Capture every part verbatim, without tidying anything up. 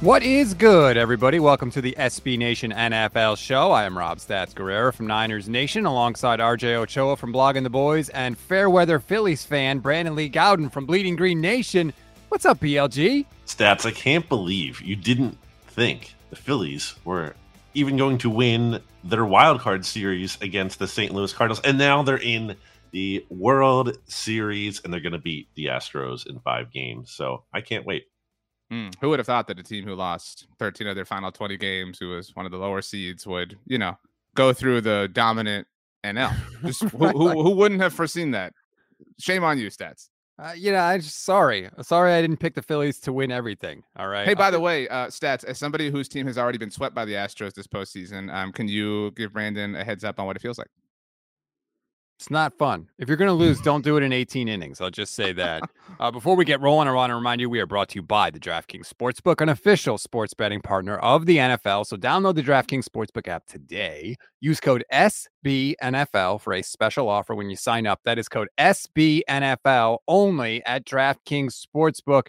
What is good, everybody? Welcome to the S B Nation N F L show. I am Rob Stats Guerrero from Niners Nation, alongside R J Ochoa from Blogging the Boys and Fairweather Phillies fan Brandon Lee Gowden from Bleeding Green Nation. What's up, B L G? Stats, I can't believe you didn't think the Phillies were even going to win their wild card series against the Saint Louis Cardinals, and now they're in the World Series, and they're going to beat the Astros in five games, so I can't wait. Mm, who would have thought that a team who lost thirteen of their final twenty games, who was one of the lower seeds, would, you know, go through the dominant N L? Just who, who, who wouldn't have foreseen that? Shame on you, Stats. Uh, you know, I'm just sorry. Sorry I didn't pick the Phillies to win everything. All right. Hey, by the way, uh, Stats, as somebody whose team has already been swept by the Astros this postseason, um, can you give Brandon a heads up on what it feels like? It's not fun. If you're going to lose, don't do it in eighteen innings. I'll just say that. Uh, before we get rolling, I want to remind you we are brought to you by the DraftKings Sportsbook, an official sports betting partner of the N F L. So download the DraftKings Sportsbook app today. Use code S B N F L for a special offer when you sign up. That is code S B N F L only at DraftKings Sportsbook.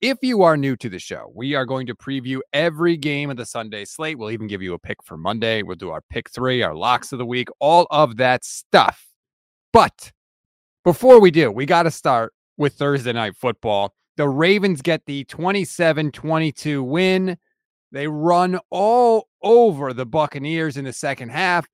If you are new to the show, we are going to preview every game of the Sunday slate. We'll even give you a pick for Monday. We'll do our pick three, our locks of the week, all of that stuff. But before we do, we got to start with Thursday Night Football. The Ravens get the twenty-seven twenty-two win. They run all over the Buccaneers in the second half.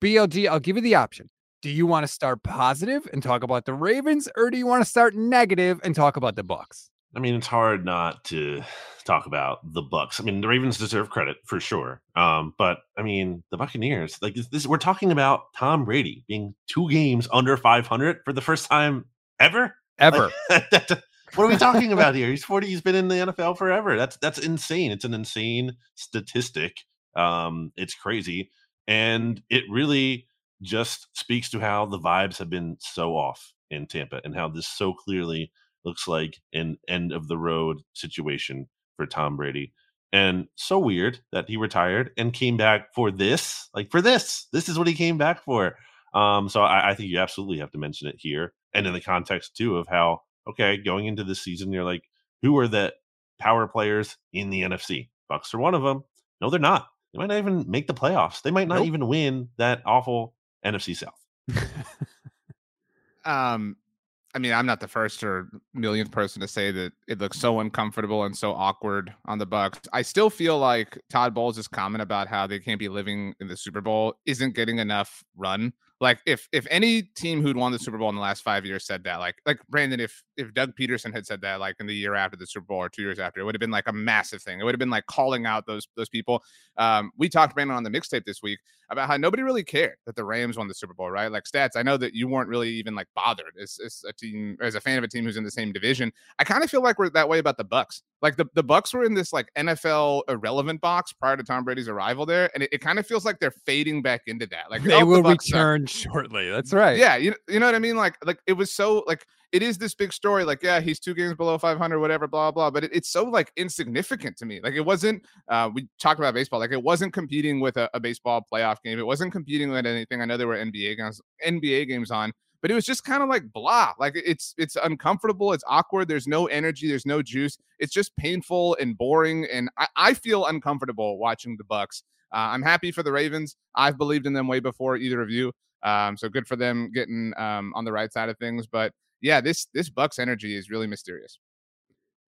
B L G, I'll give you the option. Do you want to start positive and talk about the Ravens, or do you want to start negative and talk about the Bucs? I mean, it's hard not to talk about the Bucs. I mean, the Ravens deserve credit for sure. Um, but I mean, the Buccaneers, like this, this, we're talking about Tom Brady being two games under five hundred for the first time ever, ever. Like, that, that, what are we talking about here? He's forty. He's been in the N F L forever. That's, that's insane. It's an insane statistic. Um, it's crazy. And it really just speaks to how the vibes have been so off in Tampa and how this so clearly looks like an end of the road situation for Tom Brady. And so weird that he retired and came back for this, like for this, this is what he came back for. Um, so I, I think you absolutely have to mention it here. And in the context too, of how, okay, going into this season, you're like, who are the power players in the N F C? Bucks are one of them. No, they're not. They might not even make the playoffs. They might not nope. even win that awful N F C South. um, I mean, I'm not the first or millionth person to say that it looks so uncomfortable and so awkward on the Bucs. I still feel like Todd Bowles' comment about how they can't be living in the Super Bowl isn't getting enough run. Like, if if any team who'd won the Super Bowl in the last five years said that, like, like Brandon, if if Doug Peterson had said that, like, in the year after the Super Bowl or two years after, it would have been, like, a massive thing. It would have been, like, calling out those those people. Um, we talked, Brandon, on the mixtape this week about how nobody really cared that the Rams won the Super Bowl, right? Like, Stats, I know that you weren't really even, like, bothered as, as a team, as a fan of a team who's in the same division. I kind of feel like we're that way about the Bucs. Like, the, the Bucs were in this, like, N F L irrelevant box prior to Tom Brady's arrival there, and it, it kind of feels like they're fading back into that. Like, they will return shortly. That's right. Yeah, you, you know what I mean? Like, like it was so, like, it is this big story. Like, yeah, he's two games below five hundred, whatever, blah, blah. But it, it's so, like, insignificant to me. Like, it wasn't, uh, we talked about baseball. Like, it wasn't competing with a, a baseball playoff game. It wasn't competing with anything. I know there were N B A games, N B A games on. But it was just kind of like blah, like it's it's uncomfortable, it's awkward, there's no energy, there's no juice, it's just painful and boring, and I, I feel uncomfortable watching the Bucs. Uh, I'm happy for the Ravens. I've believed in them way before either of you, um, so good for them getting um, on the right side of things. But yeah, this this Bucs energy is really mysterious.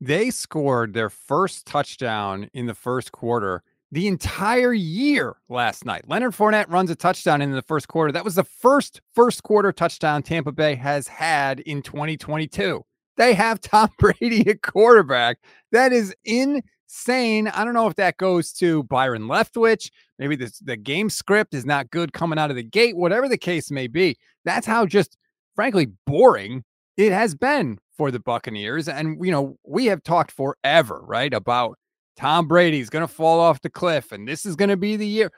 They scored their first touchdown in the first quarter the entire year last night. Leonard Fournette runs a touchdown in the first quarter. That was the first first quarter touchdown Tampa Bay has had in twenty twenty-two. They have Tom Brady at quarterback. That is insane. I don't know if that goes to Byron Leftwich. Maybe this, the game script is not good coming out of the gate, whatever the case may be. That's how just, frankly, boring it has been for the Buccaneers. And, you know, we have talked forever, right, about Tom Brady's going to fall off the cliff and this is going to be the year.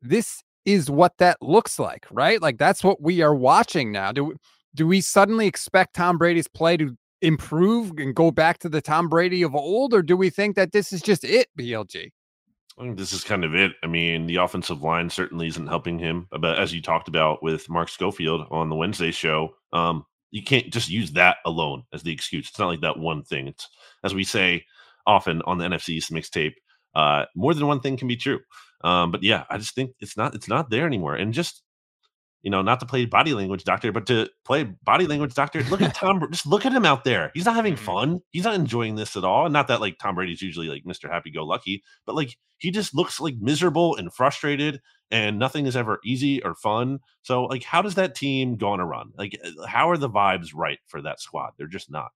This is what that looks like, right? Like, that's what we are watching now. Do, do we suddenly expect Tom Brady's play to improve and go back to the Tom Brady of old, or do we think that this is just it, B L G? I think this is kind of it. I mean, the offensive line certainly isn't helping him. But as you talked about with Mark Schofield on the Wednesday show, um, you can't just use that alone as the excuse. It's not like that one thing. It's, as we say often on the N F C East mixtape, uh, more than one thing can be true. Um, but yeah, I just think it's not it's not there anymore. And just, you know, not to play body language doctor, but to play body language doctor. Look at Tom. Just look at him out there. He's not having fun. He's not enjoying this at all. And not that like Tom Brady's usually like Mister Happy-Go-Lucky, but like he just looks like miserable and frustrated, and nothing is ever easy or fun. So like, how does that team go on a run? Like, how are the vibes right for that squad? They're just not.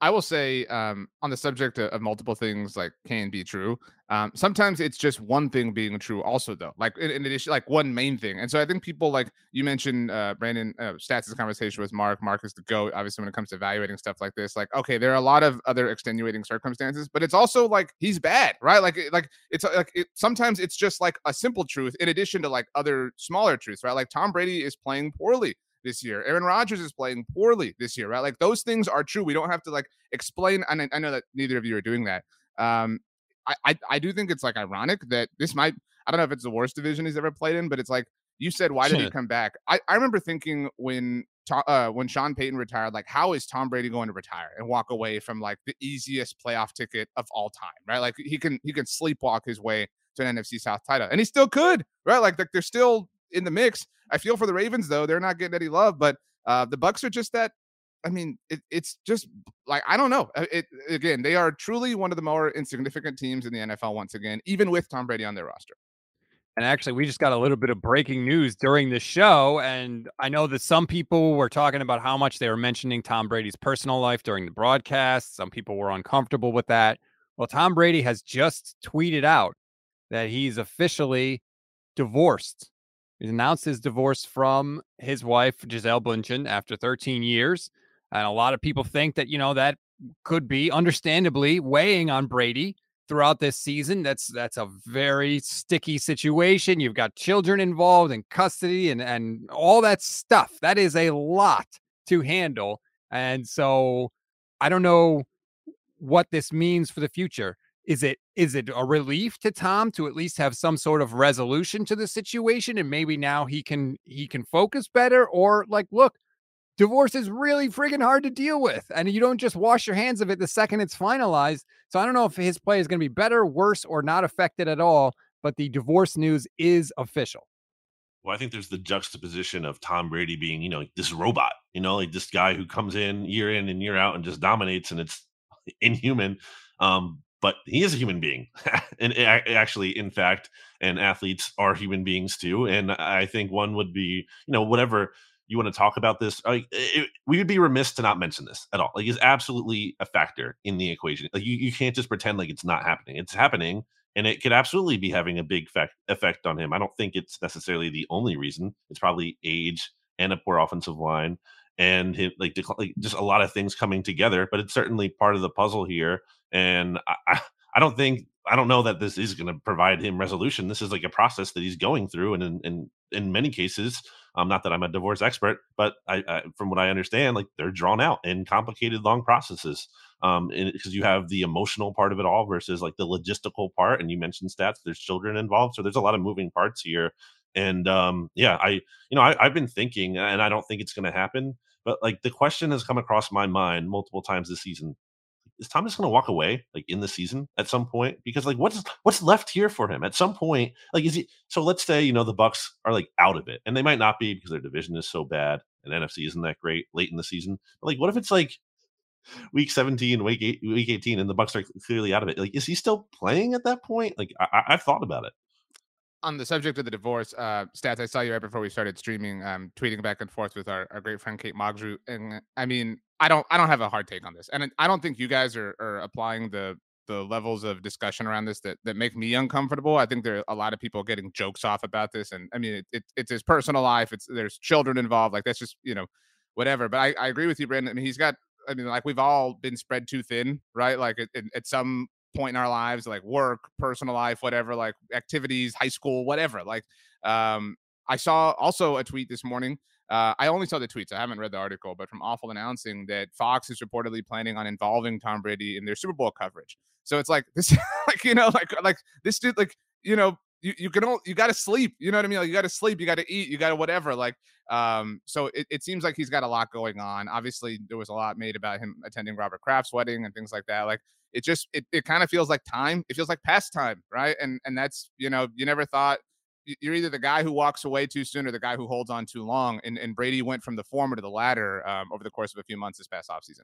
I will say, um, on the subject of, of multiple things like can be true, um, sometimes it's just one thing being true also, though, like in, in addition, like one main thing. And so I think people, like you mentioned, uh, Brandon, uh, Stats' conversation with Mark, Mark is the GOAT, obviously, when it comes to evaluating stuff like this. Like, okay, there are a lot of other extenuating circumstances, but it's also like he's bad, right? Like, like it's like it, sometimes it's just like a simple truth in addition to like other smaller truths, right? Like Tom Brady is playing poorly this year. Aaron Rodgers is playing poorly this year, right? Like those things are true. We don't have to like explain. And I know that neither of you are doing that. Um, I, I, I do think it's like ironic that this might, I don't know if it's the worst division he's ever played in, but it's like you said, why did yeah. he come back? I, I remember thinking when, uh, when Sean Payton retired, like, how is Tom Brady going to retire and walk away from like the easiest playoff ticket of all time, right? Like he can, he can sleepwalk his way to an N F C South title, and he still could, right? Like, like they're still in the mix. I feel for the Ravens, though. They're not getting any love, but uh, the Bucs are just that. I mean, it, it's just like, I don't know. It, again, they are truly one of the more insignificant teams in the N F L once again, even with Tom Brady on their roster. And actually, we just got a little bit of breaking news during the show. And I know that some people were talking about how much they were mentioning Tom Brady's personal life during the broadcast. Some people were uncomfortable with that. Well, Tom Brady has just tweeted out that he's officially divorced. He's announced his divorce from his wife, Gisele Bündchen, after thirteen years. And a lot of people think that, you know, that could be understandably weighing on Brady throughout this season. That's that's a very sticky situation. You've got children involved and custody and, and all that stuff. That is a lot to handle. And so I don't know what this means for the future. Is it is it a relief to Tom to at least have some sort of resolution to the situation, and maybe now he can he can focus better? Or like, look, divorce is really friggin' hard to deal with, and you don't just wash your hands of it the second it's finalized. So I don't know if his play is going to be better, worse, or not affected at all. But the divorce news is official. Well, I think there's the juxtaposition of Tom Brady being, you know, like this robot, you know, like this guy who comes in year in and year out and just dominates, and it's inhuman. Um, But he is a human being. And actually, in fact, and athletes are human beings too. And I think one would be, you know, whatever you want to talk about this, like, it, we would be remiss to not mention this at all. Like, it's absolutely a factor in the equation. Like, you, you can't just pretend like it's not happening. It's happening, and it could absolutely be having a big fact, effect on him. I don't think it's necessarily the only reason. It's probably age and a poor offensive line and him, like, dec- like just a lot of things coming together, but it's certainly part of the puzzle here. And I, I don't think, I don't know that this is going to provide him resolution. This is like a process that he's going through. And in, in, in many cases, um, not that I'm a divorce expert, but I, I, from what I understand, like they're drawn out and complicated, long processes. Um, and because you have the emotional part of it all versus like the logistical part. And you mentioned Stats, there's children involved. So there's a lot of moving parts here. And um, yeah, I, you know, I, I've been thinking, and I don't think it's going to happen, but like the question has come across my mind multiple times this season. Is Tom just going to walk away like in the season at some point? Because like, what's, what's left here for him at some point? Like, is he, so let's say, you know, the Bucks are like out of it, and they might not be because their division is so bad and N F C isn't that great late in the season. But like, what if it's like week seventeen, week eight, week eighteen, and the Bucks are clearly out of it? Like, is he still playing at that point? Like I, I've thought about it. On the subject of the divorce, uh, Stats, I saw you right before we started streaming, um, tweeting back and forth with our, our great friend Kate Mogdru. And I mean, I don't, I don't have a hard take on this, and I don't think you guys are, are applying the the levels of discussion around this that, that make me uncomfortable. I think there are a lot of people getting jokes off about this, and I mean, it, it, it's his personal life. It's there's children involved, like that's just, you know, whatever. But I, I agree with you, Brandon. I mean, he's got I mean, like, we've all been spread too thin, right? Like at, at some point in our lives, like work, personal life, whatever, like activities, high school, whatever. Like, um, I saw also a tweet this morning. Uh, I only saw the tweets. I haven't read the article, but from Awful announcing that Fox is reportedly planning on involving Tom Brady in their Super Bowl coverage. So it's like this, like, you know, like, like this dude, like, you know, you, you can all, you got to sleep. You know what I mean? Like, you got to sleep. You got to eat. You got to whatever. Like, um, so it, it seems like he's got a lot going on. Obviously, there was a lot made about him attending Robert Kraft's wedding and things like that. Like, it just, it, it kind of feels like time. It feels like past time, right? And and that's, you know, you never thought. You're either the guy who walks away too soon or the guy who holds on too long. And and Brady went from the former to the latter um, over the course of a few months this past offseason.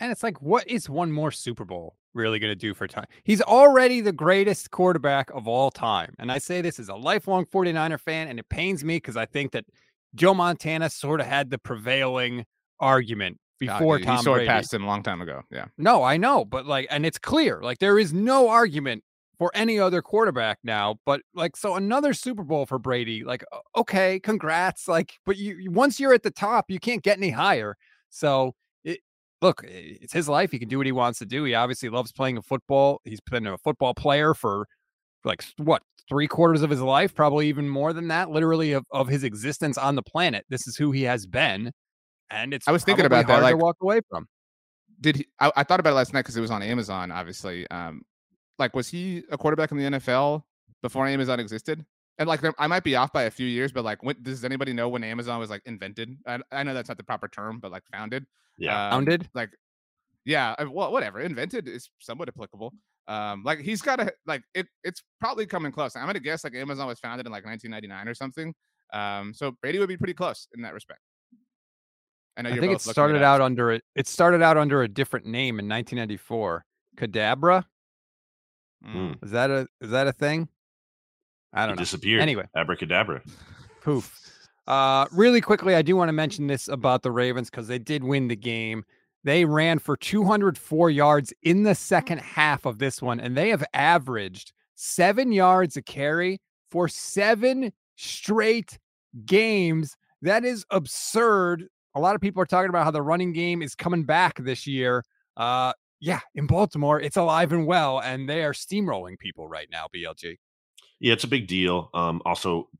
And it's like, what is one more Super Bowl really going to do for time? He's already the greatest quarterback of all time. And I say this as a lifelong 49er fan, and it pains me because I think that Joe Montana sort of had the prevailing argument before God, Tom he sort Brady. He passed him a long time ago. Yeah. No, I know. But like, and it's clear, like there is no argument for any other quarterback now, but like, so another Super Bowl for Brady, like, okay, congrats. Like, but you, once you're at the top, you can't get any higher. So it, look, it's his life. He can do what he wants to do. He obviously loves playing football. He's been a football player for like what, three quarters of his life, probably even more than that, literally of, of his existence on the planet. This is who he has been. And it's, I was thinking about that, like, to walk away from. Did he, I, I thought about it last night cause it was on Amazon, obviously. Um, Like, was he a quarterback in the N F L before Amazon existed? And, like, there, I might be off by a few years, but, like, when, does anybody know when Amazon was, like, invented? I, I know that's not the proper term, but, like, founded. Yeah, um, founded? Like, yeah, well, whatever. Invented is somewhat applicable. Um, like, he's got to, like, it. it's probably coming close. I'm going to guess, like, Amazon was founded in, like, nineteen ninety-nine or something. Um, so Brady would be pretty close in that respect. I, know I you're think both it started it out up. under it. It started out under a different name in nineteen ninety-four. Kadabra? Mm. Is that a is that a thing? I don't it know. Disappeared. Anyway, abracadabra. Poof. Uh, really quickly, I do want to mention this about the Ravens because they did win the game. They ran for two hundred four yards in the second half of this one, and they have averaged seven yards a carry for seven straight games. That is absurd. A lot of people are talking about how the running game is coming back this year. Uh, Yeah, in Baltimore, it's alive and well, and they are steamrolling people right now, B L G. Yeah, it's a big deal. Um, also,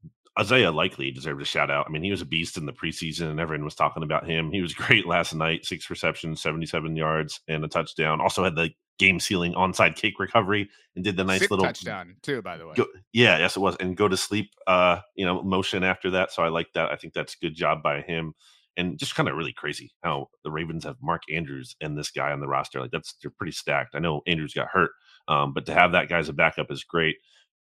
Isaiah Likely deserved a shout-out. I mean, he was a beast in the preseason, and everyone was talking about him. He was great last night, six receptions, seventy-seven yards, and a touchdown. Also had the game-sealing onside kick recovery and did the nice Sick little... touchdown, too, by the way. Go, yeah, yes, it was. And go-to-sleep uh, you know, motion after that, so I like that. I think that's a good job by him. And just kind of really crazy how the Ravens have Mark Andrews and this guy on the roster. Like, that's, they're pretty stacked. I know Andrews got hurt, um, but to have that guy as a backup is great.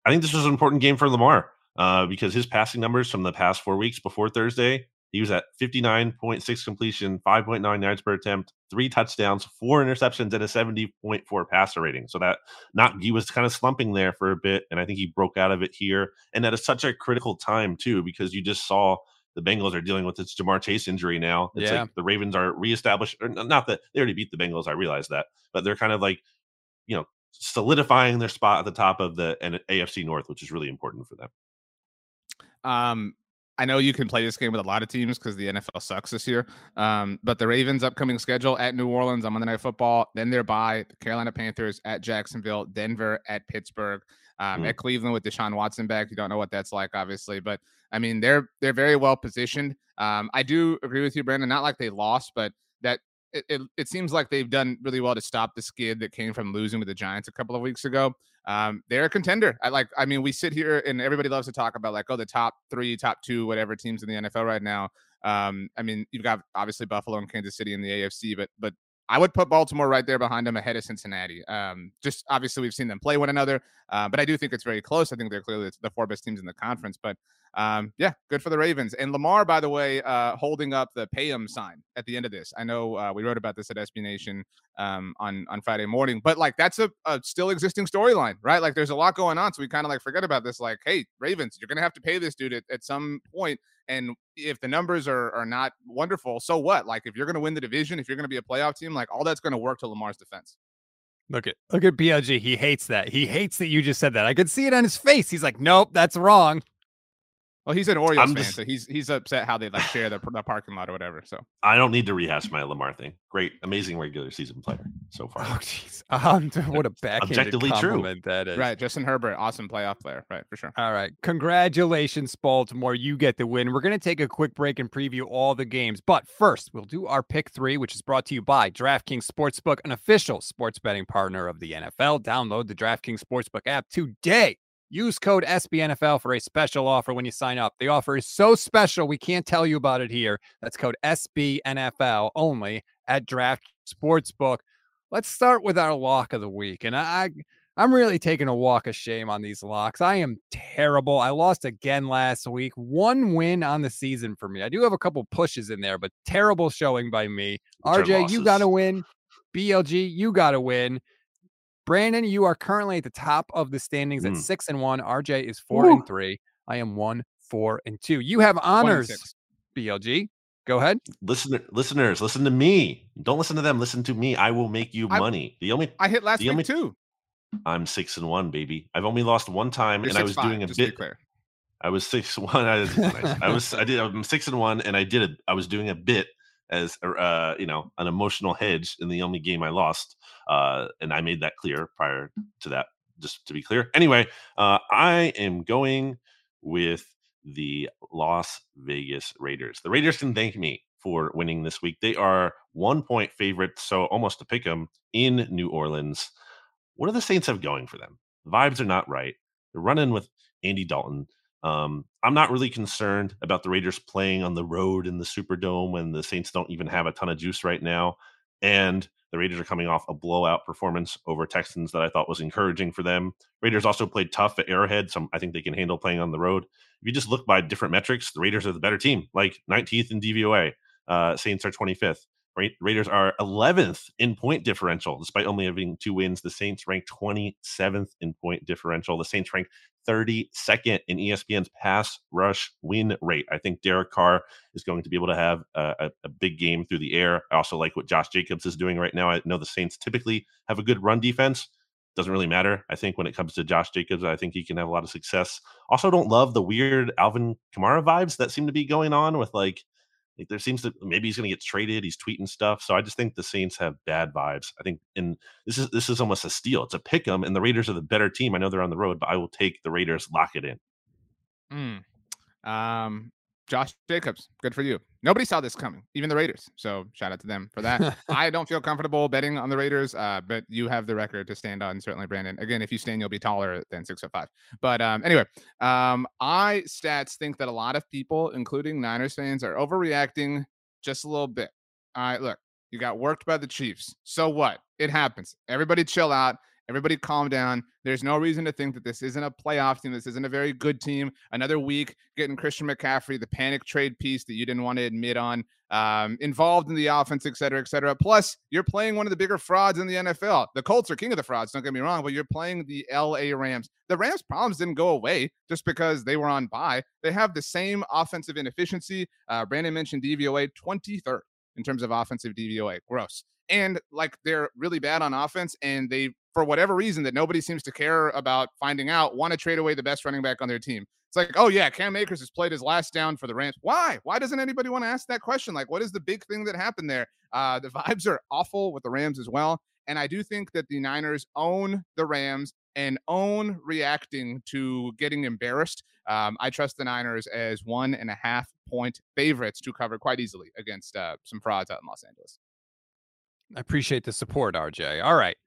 I think this was an important game for Lamar uh, because his passing numbers from the past four weeks before Thursday, he was at fifty-nine point six completion, five point nine yards per attempt, three touchdowns, four interceptions, and a seventy point four passer rating. So that not he was kind of slumping there for a bit, and I think he broke out of it here. And that is such a critical time, too, because you just saw – the Bengals are dealing with this Jamar Chase injury now. It's yeah. like the Ravens are reestablished. Or not that they already beat the Bengals. I realize that, but they're kind of like, you know, solidifying their spot at the top of the A F C North, which is really important for them. Um, I know you can play this game with a lot of teams because the N F L sucks this year. Um, but the Ravens' upcoming schedule at New Orleans on Monday Night Football, then they're by the Carolina Panthers at Jacksonville, Denver at Pittsburgh, um, mm. at Cleveland with Deshaun Watson back. You don't know what that's like, obviously, but I mean, they're they're very well positioned. Um, I do agree with you, Brandon. Not like they lost, but that it, it it seems like they've done really well to stop the skid that came from losing with the Giants a couple of weeks ago. Um, they're a contender. I like. I mean, we sit here and everybody loves to talk about like, oh, the top three, top two, whatever teams in the N F L right now. Um, I mean, you've got obviously Buffalo and Kansas City in the A F C, but but I would put Baltimore right there behind them, ahead of Cincinnati. Um, just obviously we've seen them play one another, uh, but I do think it's very close. I think they're clearly the four best teams in the conference. But um, yeah, good for the Ravens. And Lamar, by the way, uh, holding up the pay 'em sign at the end of this. I know uh, we wrote about this at S B Nation um, on on Friday morning, but like that's a, a still existing storyline, right? Like there's a lot going on, so we kind of like forget about this. Like, hey, Ravens, you're gonna have to pay this dude at, at some point, and if the numbers are are not wonderful, so what? Like if you're gonna win the division, if you're gonna be a playoff team, like all that's gonna work to Lamar's defense. Look at look at B L G. He hates that. He hates that you just said that. I could see it on his face. He's like, nope, that's wrong. Well, he's an Orioles I'm fan, just, so he's he's upset how they like share the, the parking lot or whatever. So I don't need to rehash my Lamar thing. Great, amazing regular season player so far. Oh, jeez, um, what a backhanded objectively compliment true. That is. Right, Justin Herbert, awesome playoff player, right for sure. All right, congratulations, Baltimore, you get the win. We're gonna take a quick break and preview all the games, but first we'll do our pick three, which is brought to you by DraftKings Sportsbook, an official sports betting partner of the N F L. Download the DraftKings Sportsbook app today. Use code S B N F L for a special offer when you sign up. The offer is so special, we can't tell you about it here. That's code S B N F L only at Draft Sportsbook. Let's start with our lock of the week. And I, I, I'm really taking a walk of shame on these locks. I am terrible. I lost again last week. One win on the season for me. I do have a couple pushes in there, but terrible showing by me. R J, you got to win. B L G, you got to win. Brandon, you are currently at the top of the standings mm. at six and one. R J is four Ooh. and three. I am one, four, and two. You have honors, B L G. Go ahead. Listen, listeners, listen to me. Don't listen to them. Listen to me. I will make you I, money. The only I hit last week only, too. I'm six and one, baby. I've only lost one time, You're and six, I was five, doing a bit. I was six one. I was, nice. I was. I did. I'm six and one, and I did. A, I was doing a bit as uh, you know, an emotional hedge in the only game I lost. Uh, and I made that clear prior to that, just to be clear. Anyway, uh, I am going with the Las Vegas Raiders. The Raiders can thank me for winning this week. They are one point favorites, so almost to pick them in New Orleans. What do the Saints have going for them? The vibes are not right. They're running with Andy Dalton. Um, I'm not really concerned about the Raiders playing on the road in the Superdome when the Saints don't even have a ton of juice right now. And the Raiders are coming off a blowout performance over Texans that I thought was encouraging for them. Raiders also played tough at Arrowhead, so I think they can handle playing on the road. If you just look by different metrics, the Raiders are the better team, like nineteenth in D V O A. Uh, Saints are twenty-fifth. Ra- Raiders are eleventh in point differential, despite only having two wins. The Saints rank twenty-seventh in point differential. The Saints rank thirty-second in E S P N's pass rush win rate. I think Derek Carr is going to be able to have a, a, a big game through the air. I also like what Josh Jacobs is doing right now. I know the Saints typically have a good run defense. Doesn't really matter. I think when it comes to Josh Jacobs, I think he can have a lot of success. Also, don't love the weird Alvin Kamara vibes that seem to be going on with like, like there seems to maybe he's going to get traded. He's tweeting stuff. So I just think the Saints have bad vibes. I think, and this is this is almost a steal. It's a pick 'em, and the Raiders are the better team. I know they're on the road, but I will take the Raiders. Lock it in. Mm. Um, Josh Jacobs, good for you. Nobody saw this coming, even the Raiders. So shout out to them for that. I don't feel comfortable betting on the Raiders, uh, but you have the record to stand on. Certainly, Brandon. Again, if you stand, you'll be taller than six foot five. But um, anyway, um, I stats think that a lot of people, including Niners fans, are overreacting just a little bit. All right, look, you got worked by the Chiefs. So what? It happens. Everybody chill out. Everybody calm down. There's no reason to think that this isn't a playoff team. This isn't a very good team. Another week getting Christian McCaffrey, the panic trade piece that you didn't want to admit on, um, involved in the offense, et cetera, et cetera. Plus, you're playing one of the bigger frauds in the N F L. The Colts are king of the frauds, don't get me wrong, but you're playing the L A Rams. The Rams' problems didn't go away just because they were on bye. They have the same offensive inefficiency. Uh, Brandon mentioned D V O A, twenty-third in terms of offensive D V O A. Gross. And, like, they're really bad on offense, and they, for whatever reason that nobody seems to care about finding out, want to trade away the best running back on their team. It's like, oh, yeah, Cam Akers has played his last down for the Rams. Why? Why doesn't anybody want to ask that question? Like, what is the big thing that happened there? Uh, the vibes are awful with the Rams as well. And I do think that the Niners own the Rams and own reacting to getting embarrassed. Um, I trust the Niners as one and a half point favorites to cover quite easily against uh, some frauds out in Los Angeles. I appreciate the support, R J. All right.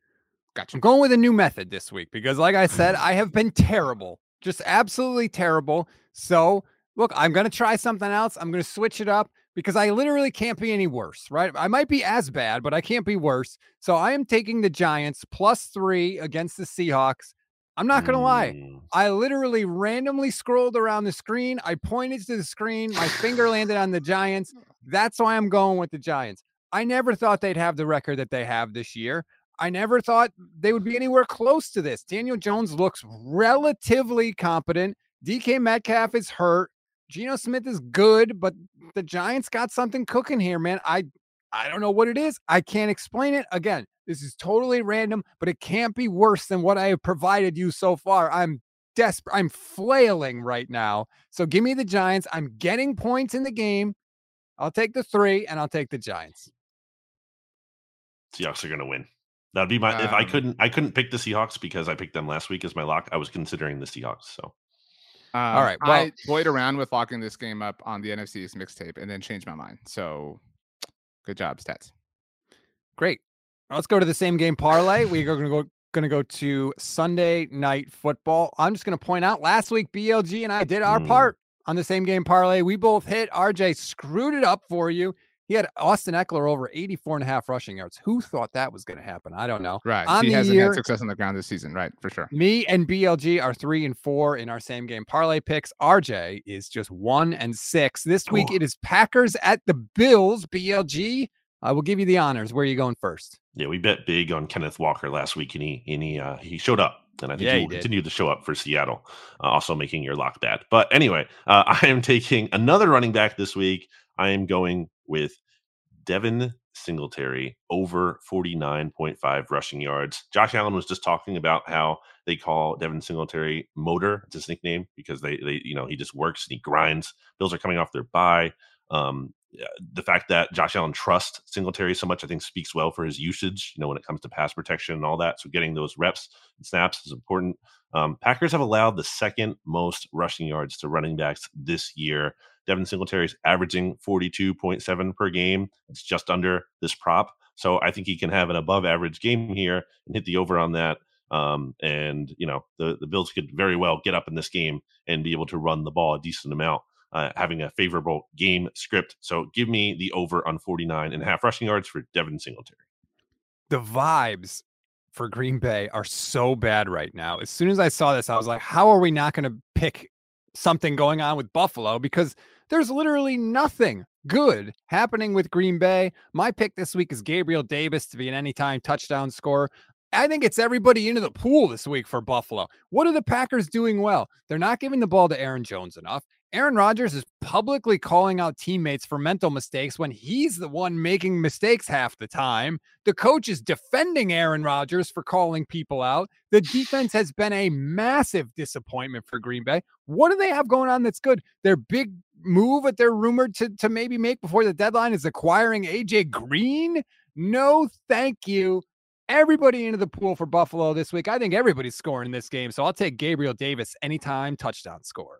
Gotcha. I'm going with a new method this week because, like I said, I have been terrible, just absolutely terrible. So, look, I'm going to try something else. I'm going to switch it up because I literally can't be any worse, right? I might be as bad, but I can't be worse. So I am taking the Giants plus three against the Seahawks. I'm not going to lie. I literally randomly scrolled around the screen. I pointed to the screen. My finger landed on the Giants. That's why I'm going with the Giants. I never thought they'd have the record that they have this year. I never thought they would be anywhere close to this. Daniel Jones looks relatively competent. D K Metcalf is hurt. Geno Smith is good, but the Giants got something cooking here, man. I, I don't know what it is. I can't explain it. Again, this is totally random, but it can't be worse than what I have provided you so far. I'm desperate. I'm flailing right now. So give me the Giants. I'm getting points in the game. I'll take the three, and I'll take the Giants. Seahawks are going to win. That'd be my um, if I couldn't I couldn't pick the Seahawks because I picked them last week as my lock. I was considering the Seahawks. So um, all right, well, I toyed around with locking this game up on the N F C's mixtape and then changed my mind. So good job, Stats. Great. Let's go to the same game parlay. We're going to go going to go to Sunday Night Football. I'm just going to point out last week B L G and I did our mm. part on the same game parlay. We both hit. R J screwed it up for you. He had Austin Eckler over eighty-four and a half rushing yards. Who thought that was going to happen? I don't know. Right. On he hasn't year, had success on the ground this season. Right. For sure. Me and B L G are three and four in our same game parlay picks. R J is just one and six. This week oh. it is Packers at the Bills. B L G, I will give you the honors. Where are you going first? Yeah, we bet big on Kenneth Walker last week, and he and he, uh, he showed up. And I think yeah, he will continue to show up for Seattle, uh, also making your lock bad. But anyway, uh, I am taking another running back this week. I am going with Devin Singletary over forty-nine point five rushing yards. Josh Allen was just talking about how they call Devin Singletary Motor. It's his nickname because they, they you know, he just works and he grinds. Bills are coming off their bye. Um, the fact that Josh Allen trusts Singletary so much, I think, speaks well for his usage, you know, when it comes to pass protection and all that. So getting those reps and snaps is important. Um, Packers have allowed the second most rushing yards to running backs this year. Devin Singletary is averaging forty-two point seven per game. It's just under this prop. So I think he can have an above average game here and hit the over on that. Um, and, you know, the, the Bills could very well get up in this game and be able to run the ball a decent amount. Uh, having a favorable game script. So give me the over on forty-nine and a half rushing yards for Devin Singletary. The vibes for Green Bay are so bad right now. As soon as I saw this, I was like, how are we not going to pick something going on with Buffalo? Because there's literally nothing good happening with Green Bay. My pick this week is Gabriel Davis to be an anytime touchdown scorer. I think it's everybody into the pool this week for Buffalo. What are the Packers doing well? They're not giving the ball to Aaron Jones enough. Aaron Rodgers is publicly calling out teammates for mental mistakes when he's the one making mistakes half the time. The coach is defending Aaron Rodgers for calling people out. The defense has been a massive disappointment for Green Bay. What do they have going on that's good? Their big move that they're rumored to, to maybe make before the deadline is acquiring A J Green? No, thank you. Everybody into the pool for Buffalo this week. I think everybody's scoring in this game, so I'll take Gabriel Davis anytime touchdown scorer.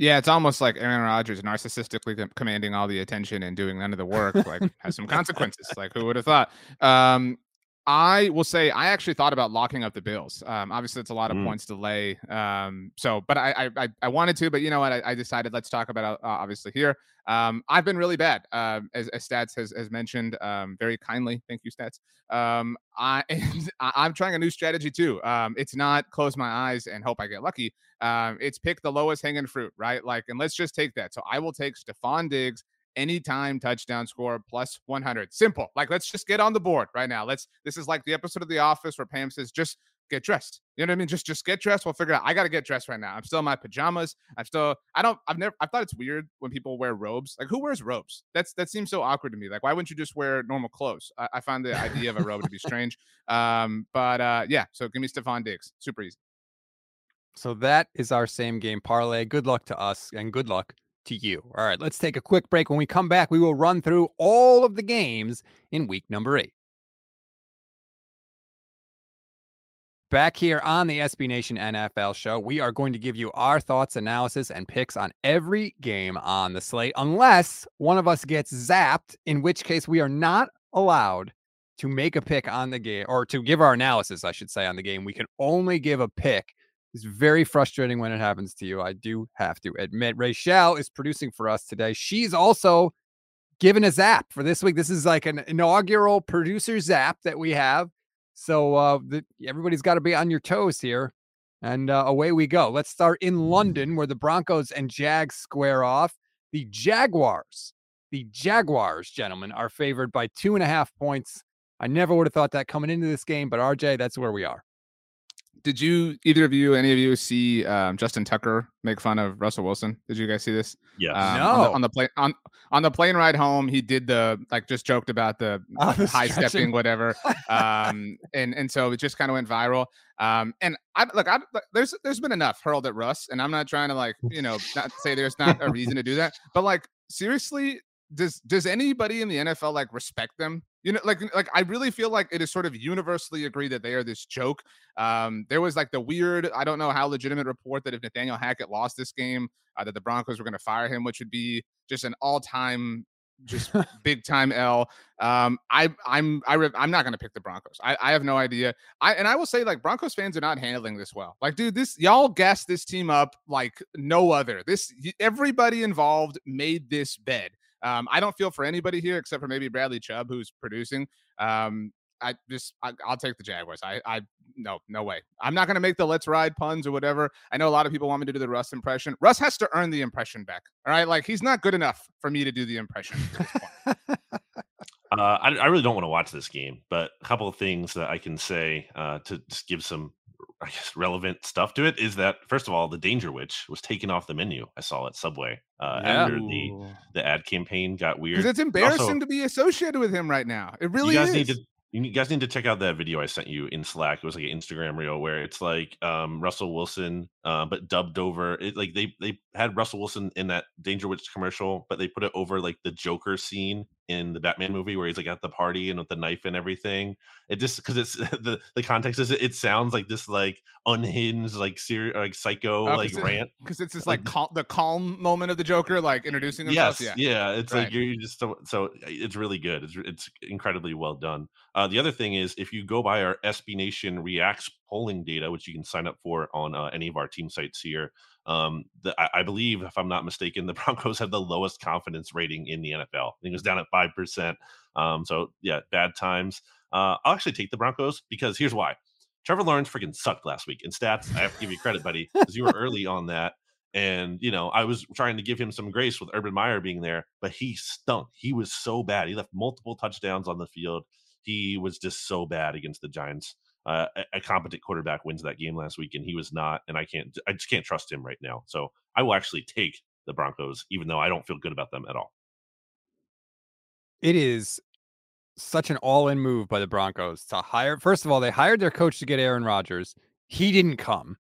Yeah, it's almost like Aaron Rodgers narcissistically commanding all the attention and doing none of the work, like, has some consequences. Like, who would have thought? Um, I will say I actually thought about locking up the Bills. Um, obviously, it's a lot of mm. points to lay. Um, so, but I, I I wanted to, but you know what? I, I decided let's talk about uh, obviously here. Um, I've been really bad, uh, as, as Stats has, has mentioned um, very kindly. Thank you, Stats. Um, I I'm trying a new strategy too. Um, it's not close my eyes and hope I get lucky. Um, it's pick the lowest hanging fruit, right? Like, and let's just take that. So I will take Stephon Diggs anytime touchdown score plus one hundred. Simple. Like, let's just get on the board right now. Let's, this is like the episode of The Office where Pam says, just get dressed. You know what I mean? Just, just get dressed. We'll figure it out. I got to get dressed right now. I'm still in my pajamas. I'm still, I don't, I've never, I thought it's weird when people wear robes. Like, who wears robes? That's, that seems so awkward to me. Like, why wouldn't you just wear normal clothes? I, I find the idea of a robe to be strange. Um, but uh, yeah, so give me Stephon Diggs. Super easy. So that is our same game parlay. Good luck to us and good luck to you. All right, let's take a quick break. When we come back, we will run through all of the games in week number eight. Back here on the S B Nation N F L show, we are going to give you our thoughts, analysis, and picks on every game on the slate, unless one of us gets zapped, in which case we are not allowed to make a pick on the game, or to give our analysis, I should say, on the game. We can only give a pick. It's very frustrating when it happens to you. I do have to admit, Rachelle is producing for us today. She's also given a zap for this week. This is like an inaugural producer zap that we have. So uh, the, everybody's got to be on your toes here. And uh, away we go. Let's start in London, where the Broncos and Jags square off. The Jaguars, the Jaguars, gentlemen, are favored by two and a half points. I never would have thought that coming into this game, but R J, that's where we are. Did you, either of you, any of you see um, Justin Tucker make fun of Russell Wilson? Did you guys see this? Yeah. Um, no. On the, on the plane on on the plane ride home, he did the like just joked about the oh, high stretching. stepping, whatever. um, and and so it just kind of went viral. Um, and I look, I, there's there's been enough hurled at Russ, and I'm not trying to like you know not say there's not a reason to do that, but like seriously, does does anybody in the N F L like respect them? You know, like, like I really feel like it is sort of universally agreed that they are this joke. Um, there was like the weird, I don't know how legitimate report that if Nathaniel Hackett lost this game, uh, that the Broncos were going to fire him, which would be just an all-time, just big-time L. Um, I, I'm, I re- I'm not going to pick the Broncos. I, I have no idea. I and I will say, like, Broncos fans are not handling this well. Like, dude, this y'all gassed this team up like no other. This everybody involved made this bed. Um, I don't feel for anybody here except for maybe Bradley Chubb, who's producing. Um, I just, I, I'll take the Jaguars. I, I, no, no way. I'm not going to make the let's ride puns or whatever. I know a lot of people want me to do the Russ impression. Russ has to earn the impression back. All right. Like, he's not good enough for me to do the impression at this point. uh, I, I really don't want to watch this game, but a couple of things that I can say uh, to just give some, I guess, relevant stuff to it is that, first of all, the Danger Witch was taken off the menu. I saw at Subway uh, yeah. after the, the ad campaign got weird. It's embarrassing also, to be associated with him right now. It really you guys is. Need to, you guys need to check out that video I sent you in Slack. It was like an Instagram reel where it's like um, Russell Wilson, uh, but dubbed over. It, like they they had Russell Wilson in that Danger Witch commercial, but they put it over like the Joker scene in the Batman movie where he's like at the party and with the knife and everything. It just, because it's the the context is it, it sounds like this like unhinged like serious like psycho oh, like rant, because it's just like, like cal- the calm moment of the Joker like introducing himself. Yes, yeah, yeah it's right. Like you're, you're just so, so it's really good. It's it's incredibly well done. Uh, the other thing is, if you go by our S B Nation Reacts polling data, which you can sign up for on uh, any of our team sites here. Um, the, I, I believe, if I'm not mistaken, the Broncos have the lowest confidence rating in the N F L. I think it was down at five percent. Um, so, yeah, bad times. Uh, I'll actually take the Broncos because here's why. Trevor Lawrence freaking sucked last week. In stats, I have to give you credit, buddy, because you were early on that. And, you know, I was trying to give him some grace with Urban Meyer being there, but he stunk. He was so bad. He left multiple touchdowns on the field. He was just so bad against the Giants. Uh, a competent quarterback wins that game last week, and he was not. And I can't, I just can't trust him right now. So I will actually take the Broncos, even though I don't feel good about them at all. It is such an all-in move by the Broncos to hire. First of all, they hired their coach to get Aaron Rodgers. He didn't come.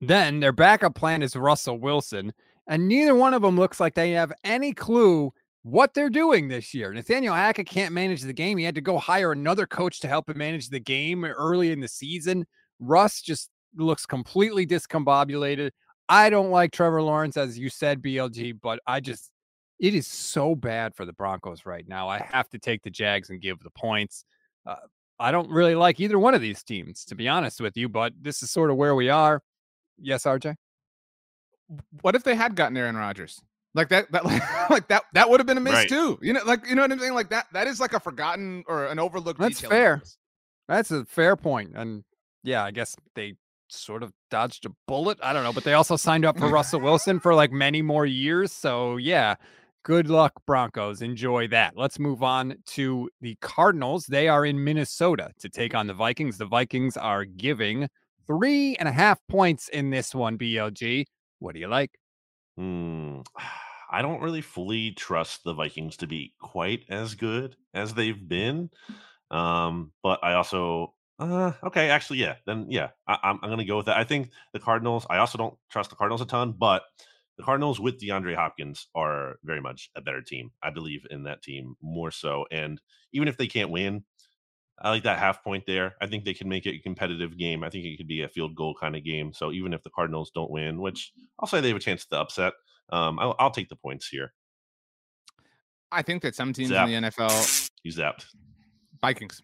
Then their backup plan is Russell Wilson, and neither one of them looks like they have any clue what they're doing this year. Nathaniel Hackett can't manage the game. He had to go hire another coach to help him manage the game early in the season. Russ just looks completely discombobulated. I don't like Trevor Lawrence, as you said, B L G, but I just, it is so bad for the Broncos right now. I have to take the Jags and give the points. Uh, I don't really like either one of these teams, to be honest with you, but this is sort of where we are. Yes, R J? What if they had gotten Aaron Rodgers? Like that, that, like, like that, that would have been a miss right. too. You know, like, you know what I'm saying? Like that, that is like a forgotten or an overlooked. That's detail fair. That's a fair point. And yeah, I guess they sort of dodged a bullet. I don't know, but they also signed up for Russell Wilson for like many more years. So yeah, good luck, Broncos. Enjoy that. Let's move on to the Cardinals. They are in Minnesota to take on the Vikings. The Vikings are giving three and a half points in this one. B L G, what do you like? Hmm. I don't really fully trust the Vikings to be quite as good as they've been. Um, but I also, uh, okay, actually, yeah, then, yeah, I, I'm, I'm going to go with that. I think the Cardinals, I also don't trust the Cardinals a ton, but the Cardinals with DeAndre Hopkins are very much a better team. I believe in that team more so. And even if they can't win, I like that half point there. I think they can make it a competitive game. I think it could be a field goal kind of game. So even if the Cardinals don't win, which I'll say they have a chance to upset, um, I'll, I'll take the points here. I think that some teams zapped. In the N F L. You zapped. Vikings.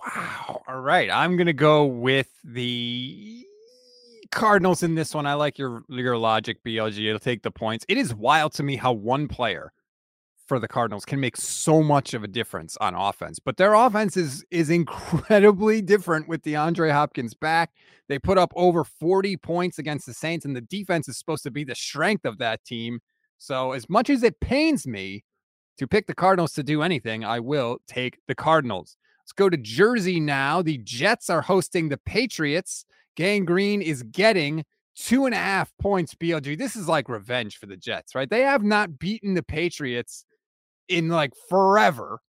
Wow. All right. I'm going to go with the Cardinals in this one. I like your, your logic, B L G. It'll take the points. It is wild to me how one player for the Cardinals can make so much of a difference on offense, but their offense is, is incredibly different with DeAndre Hopkins back. They put up over forty points against the Saints, and the defense is supposed to be the strength of that team. So as much as it pains me to pick the Cardinals to do anything, I will take the Cardinals. Let's go to Jersey now. The Jets are hosting the Patriots. Gang Green is getting two and a half points B L G. This is like revenge for the Jets, right? They have not beaten the Patriots in like forever.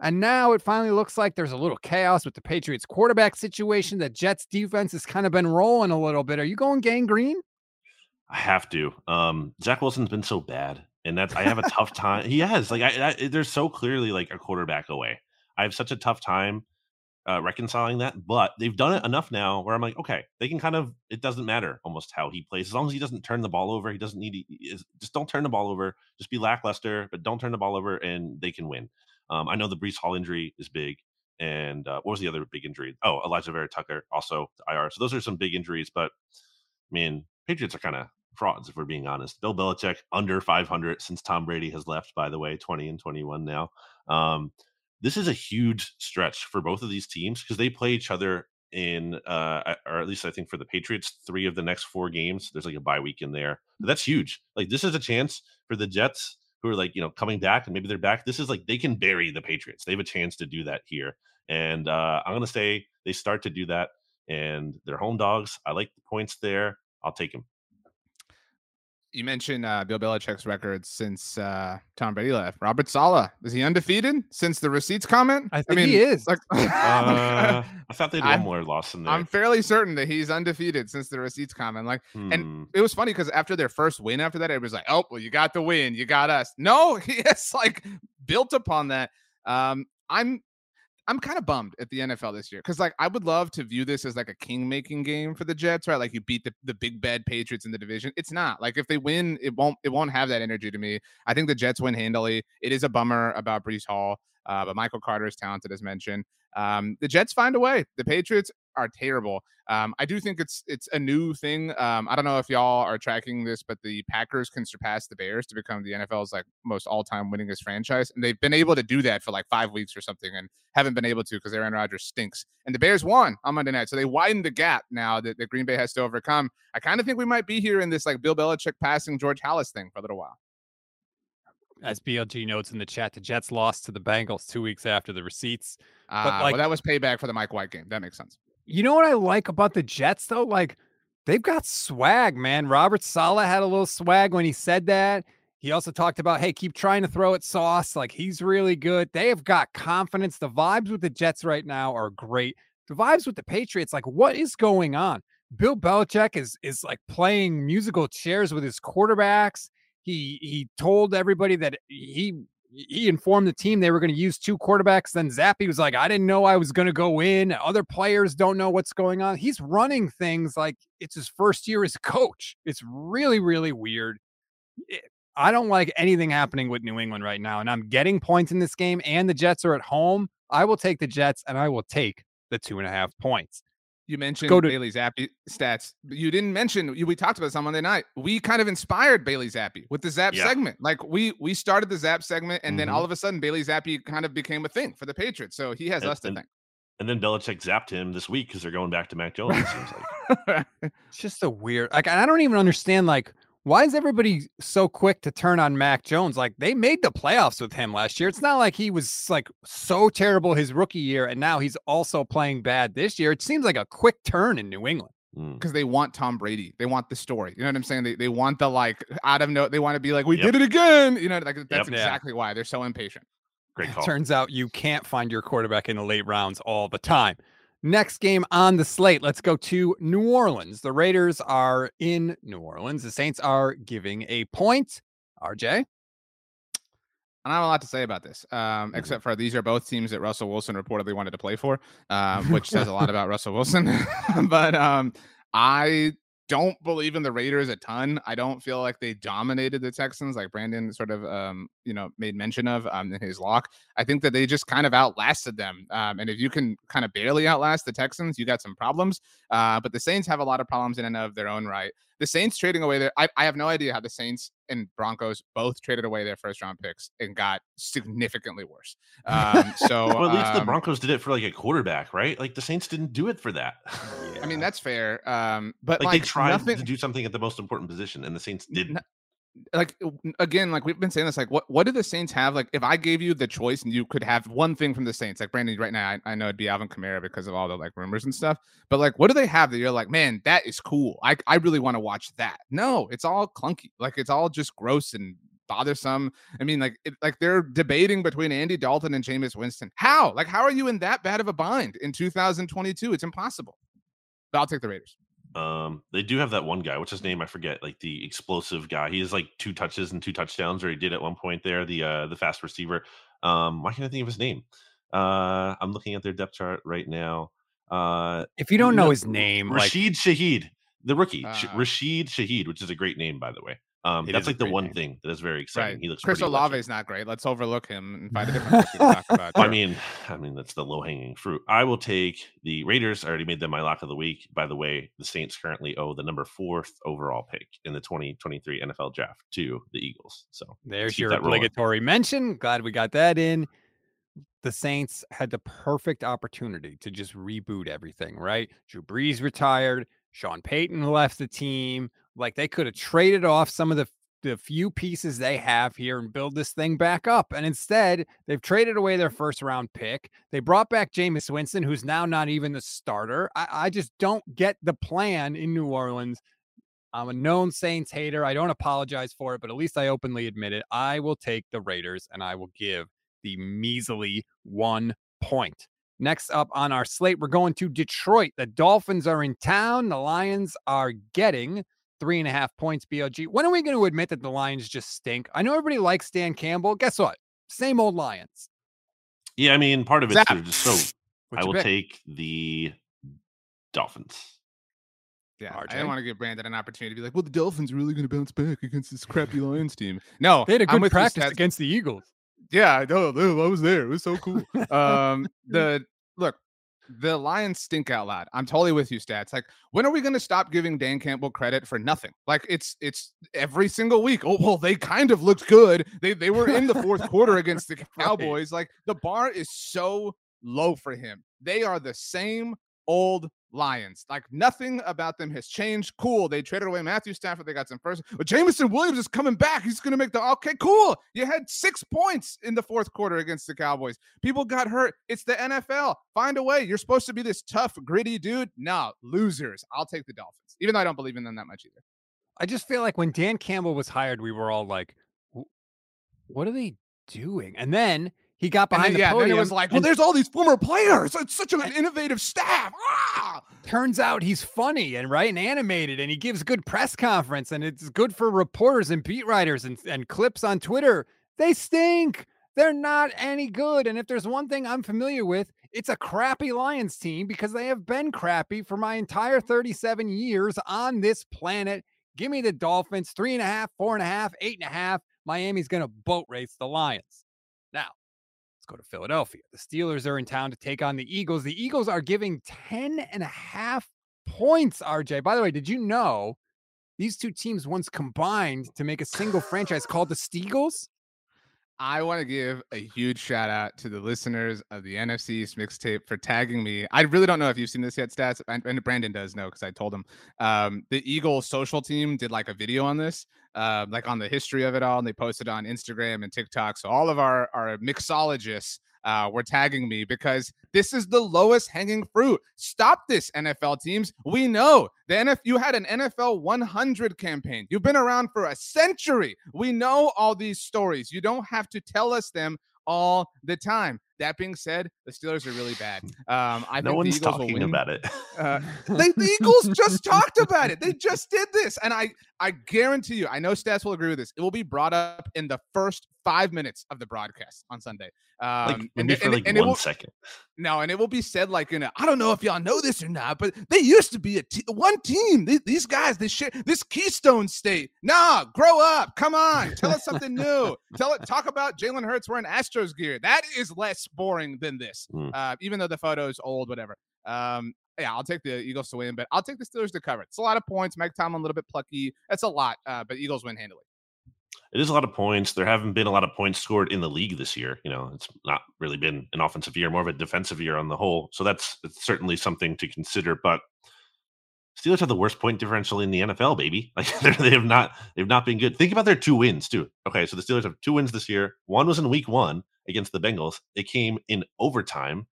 And now it finally looks like there's a little chaos with the Patriots quarterback situation. The Jets defense has kind of been rolling a little bit. Are you going Gang Green? I have to. Um, Zach Wilson's been so bad. And that's, I have a tough time. He has like, I, I, they're so clearly like a quarterback away. I have such a tough time uh, reconciling that, but they've done it enough now where I'm like, okay, they can kind of, it doesn't matter almost how he plays. As long as he doesn't turn the ball over, he doesn't need to, just don't turn the ball over, just be lackluster, but don't turn the ball over and they can win. Um, I know the Breece Hall injury is big. And uh, what was the other big injury? Oh, Elijah Vera Tucker, also I R. So those are some big injuries, but I mean, Patriots are kind of frauds, if we're being honest. Bill Belichick under five hundred since Tom Brady has left, by the way, twenty and twenty-one now. Um, this is a huge stretch for both of these teams because they play each other in, uh, or at least I think for the Patriots, three of the next four games. There's like a bye week in there. But that's huge. Like this is a chance for the Jets who are like, you know, coming back and maybe they're back. This is like they can bury the Patriots. They have a chance to do that here. And uh, I'm going to say they start to do that and they're home dogs. I like the points there. I'll take them. You mentioned uh, Bill Belichick's record since uh, Tom Brady left. Robert Saleh, is he undefeated since the receipts comment? I think I mean, he is. Like, uh, I thought they had one more loss in there. I'm fairly certain that he's undefeated since the receipts comment. Like, hmm. And it was funny because after their first win after that, it was like, oh, well, you got the win. You got us. No, he has like built upon that. Um, I'm I'm kind of bummed at the N F L this year because, like, I would love to view this as like a king-making game for the Jets, right? Like, you beat the, the big bad Patriots in the division. It's not. Like, if they win, it won't it won't have that energy to me. I think the Jets win handily. It is a bummer about Breece Hall, uh, but Michael Carter is talented, as mentioned. Um, the Jets find a way. The Patriots are terrible. Um, I do think it's it's a new thing. Um, I don't know if y'all are tracking this, but the Packers can surpass the Bears to become the N F L's like most all-time winningest franchise, and they've been able to do that for like five weeks or something, and haven't been able to because Aaron Rodgers stinks. And the Bears won on Monday night, so they widened the gap now that, that Green Bay has to overcome. I kind of think we might be here in this like Bill Belichick passing George Halas thing for a little while. As B L G notes in the chat, the Jets lost to the Bengals two weeks after the receipts. Uh, but like, well, that was payback for the Mike White game. That makes sense. You know what I like about the Jets, though? Like, they've got swag, man. Robert Saleh had a little swag when he said that. He also talked about, hey, keep trying to throw at Sauce. Like, he's really good. They have got confidence. The vibes with the Jets right now are great. The vibes with the Patriots, like, what is going on? Bill Belichick is is like playing musical chairs with his quarterbacks. He he told everybody that he he informed the team they were going to use two quarterbacks. Then Zappe was like, I didn't know I was going to go in. Other players don't know what's going on. He's running things like it's his first year as a coach. It's really, really weird. I don't like anything happening with New England right now, and I'm getting points in this game, and the Jets are at home. I will take the Jets, and I will take the two and a half points. You mentioned Go to- Bailey Zappe stats. You didn't mention, we talked about this on Monday night. We kind of inspired Bailey Zappe with the Zap yeah. segment. Like we we started the Zap segment, and mm-hmm. then all of a sudden, Bailey Zappe kind of became a thing for the Patriots. So he has and, us to and, thank. And then Belichick zapped him this week because they're going back to Mac Jones, it seems like. It's just a weird, like, I don't even understand, like, why is everybody so quick to turn on Mac Jones? Like, they made the playoffs with him last year. It's not like he was like so terrible his rookie year, and now he's also playing bad this year. It seems like a quick turn in New England. Because they want Tom Brady. They want the story. You know what I'm saying? They they want the like out of no, they want to be like, we yep. did it again. You know, like that's yep, exactly yeah. why they're so impatient. Great call. It turns out you can't find your quarterback in the late rounds all the time. Next game on the slate, let's go to New Orleans. The Raiders are in New Orleans. The Saints are giving a point. R J? I don't have a lot to say about this, um, except for these are both teams that Russell Wilson reportedly wanted to play for, um, which says a lot about Russell Wilson. But um, I don't believe in the Raiders a ton. I don't feel like they dominated the Texans, like Brandon sort of, um, you know, made mention of um, in his lock. I think that they just kind of outlasted them. Um, and if you can kind of barely outlast the Texans, you got some problems. Uh, but the Saints have a lot of problems in and of their own right. The Saints trading away their, I, I have no idea how the Saints and Broncos both traded away their first round picks and got significantly worse. Um, so well, at least um, the Broncos did it for like a quarterback, right? Like the Saints didn't do it for that. Yeah. I mean, that's fair. Um, but like, like they tried nothing, to do something at the most important position, and the Saints didn't. N- like, again, like we've been saying this, like, what, what do the Saints have? Like, if I gave you the choice and you could have one thing from the Saints, like, Brandon, right now, I, I know it'd be Alvin Kamara because of all the, like, rumors and stuff. But, like, what do they have that you're like, man, that is cool. I, I really want to watch that. No, it's all clunky. Like, it's all just gross and bothersome. I mean, like, it, like they're debating between Andy Dalton and Jameis Winston. How? Like, how are you in that bad of a bind in two thousand twenty-two? It's impossible. But I'll take the Raiders. Um, they do have that one guy. What's his name? I forget. Like the explosive guy. He has like two touches and two touchdowns, or he did at one point there. The uh, the fast receiver. Um, why can't I think of his name? Uh, I'm looking at their depth chart right now. Uh, if you don't know, know his name, Rashid like... Shaheed, the rookie, uh, Rashid Shaheed, which is a great name, by the way. Um, that's like the one name. thing that is very exciting. Right. He looks. Chris Olave is not great. Let's overlook him and find a different person to talk about. Sure. I mean, I mean that's the low hanging fruit. I will take the Raiders. I already made them my lock of the week. By the way, the Saints currently owe the number fourth overall pick in the twenty twenty-three N F L Draft to the Eagles. So there's your obligatory mention. Glad we got that in. The Saints had the perfect opportunity to just reboot everything. Right? Drew Brees retired. Sean Payton left the team. Like, they could have traded off some of the, the few pieces they have here and build this thing back up. And instead, they've traded away their first-round pick. They brought back Jameis Winston, who's now not even the starter. I, I just don't get the plan in New Orleans. I'm a known Saints hater. I don't apologize for it, but at least I openly admit it. I will take the Raiders, and I will give the measly one point. Next up on our slate, we're going to Detroit. The Dolphins are in town. The Lions are getting three and a half points, B L G. When are we going to admit that the Lions just stink? I know everybody likes Dan Campbell. Guess what? Same old Lions. Yeah, I mean, part of it's just so. What's I will pick? Take the Dolphins. Yeah, R J. I didn't want to give Brandon an opportunity to be like, well, the Dolphins are really going to bounce back against this crappy Lions team. No, they had a good practice against the Eagles. Yeah, I know. I was there. It was so cool. um, the look. The Lions stink out loud. I'm totally with you, Stats. Like, when are we going to stop giving Dan Campbell credit for nothing? Like, it's it's every single week. Oh, well, they kind of looked good. They they were in the fourth quarter against the Cowboys. Right. Like, the bar is so low for him. They are the same old Lions. Like, nothing about them has changed. Cool. They traded away Matthew Stafford. They got some first. But Jameson Williams is coming back. He's going to make the okay. Cool. You had six points in the fourth quarter against the Cowboys. People got hurt. It's the N F L. Find a way. You're supposed to be this tough, gritty dude. No, losers. I'll take the Dolphins, even though I don't believe in them that much either. I just feel like when Dan Campbell was hired, we were all like, what are they doing? And then he got behind then, the yeah, podium. And it was like, well, there's all these former players. It's such an innovative staff. Ah! Turns out he's funny and right and animated, and he gives good press conference, and it's good for reporters and beat writers and, and clips on Twitter. They stink. They're not any good. And if there's one thing I'm familiar with, it's a crappy Lions team because they have been crappy for my entire thirty-seven years on this planet. Give me the Dolphins, three and a half, four and a half, eight and a half. Miami's going to boat race the Lions. Now, go to Philadelphia. The Steelers are in town to take on the Eagles. The Eagles are giving ten and a half points, R J. By the way, did you know these two teams once combined to make a single franchise called the Steagles? I want to give a huge shout out to the listeners of the N F C East mixtape for tagging me. I really don't know if you've seen this yet, Stats, and Brandon does know because I told him. Um, the Eagles social team did like a video on this, uh, like on the history of it all, and they posted on Instagram and TikTok. So all of our, our mixologists uh, were tagging me because this is the lowest hanging fruit. Stop this, N F L teams. We know the N F L. You had an N F L one hundred campaign. You've been around for a century. We know all these stories. You don't have to tell us them all the time. That being said, the Steelers are really bad. Um, I no think one's the Eagles talking will win. about it. Uh, they, the Eagles just talked about it. They just did this. And I, I guarantee you, I know Stats will agree with this. It will be brought up in the first five minutes of the broadcast on Sunday. Um, like, and, and, for like and, and one it will, second. No, and it will be said like, in a, I don't know if y'all know this or not, but they used to be a t- one team. These, these guys, this shit, this Keystone State. Nah, grow up. Come on. Tell us something new. Tell it. Talk about Jalen Hurts wearing Astros gear. That is less boring than this, mm. uh, even though the photo is old, whatever. Um, yeah, I'll take the Eagles to win, but I'll take the Steelers to cover. It's a lot of points. Mike Tomlin, a little bit plucky. That's a lot, uh, but Eagles win handily. It is a lot of points. There haven't been a lot of points scored in the league this year. You know, it's not really been an offensive year, more of a defensive year on the whole. So that's it's certainly something to consider, but Steelers have the worst point differential in the N F L, baby. Like they have not, they've not been good. Think about their two wins too. Okay, so the Steelers have two wins this year. One was in week one against the Bengals. It came in overtime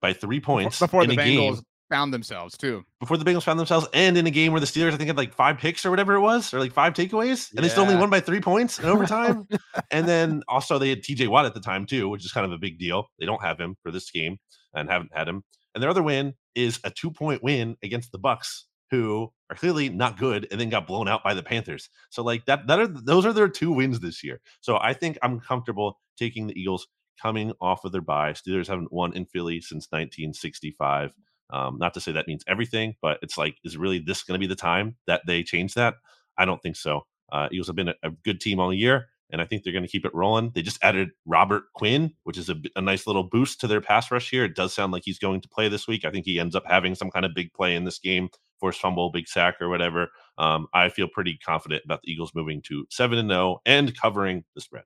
by three points before in the a Bengals game. Found themselves too. Before the Bengals found themselves, and in a game where the Steelers, I think, had like five picks or whatever it was, or like five takeaways, and yeah. they still only won by three points in overtime. And then also they had T J Watt at the time too, which is kind of a big deal. They don't have him for this game and haven't had him. And their other win is a two-point win against the Bucks, who are clearly not good, and then got blown out by the Panthers. So like that, that are those are their two wins this year. So I think I'm comfortable taking the Eagles coming off of their bye. Steelers haven't won in Philly since nineteen sixty-five. Um, not to say that means everything, but it's like, is really this going to be the time that they change that? I don't think so. Uh, Eagles have been a, a good team all year, and I think they're going to keep it rolling. They just added Robert Quinn, which is a, a nice little boost to their pass rush here. It does sound like he's going to play this week. I think he ends up having some kind of big play in this game, forced fumble, big sack, or whatever. Um, I feel pretty confident about the Eagles moving to seven and oh and covering the spread.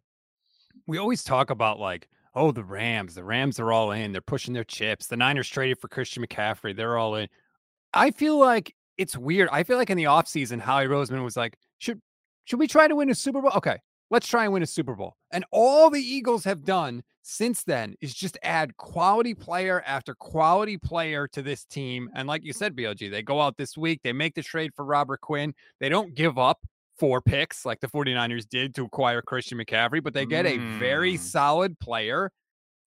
We always talk about like, oh, the Rams, the Rams are all in. They're pushing their chips. The Niners traded for Christian McCaffrey. They're all in. I feel like it's weird. I feel like in the offseason, Howie Roseman was like, should, should we try to win a Super Bowl? Okay, let's try and win a Super Bowl. And all the Eagles have done since then is just add quality player after quality player to this team. And like you said, B L G, they go out this week. They make the trade for Robert Quinn. They don't give up four picks like the 49ers did to acquire Christian McCaffrey, but they get a very solid player.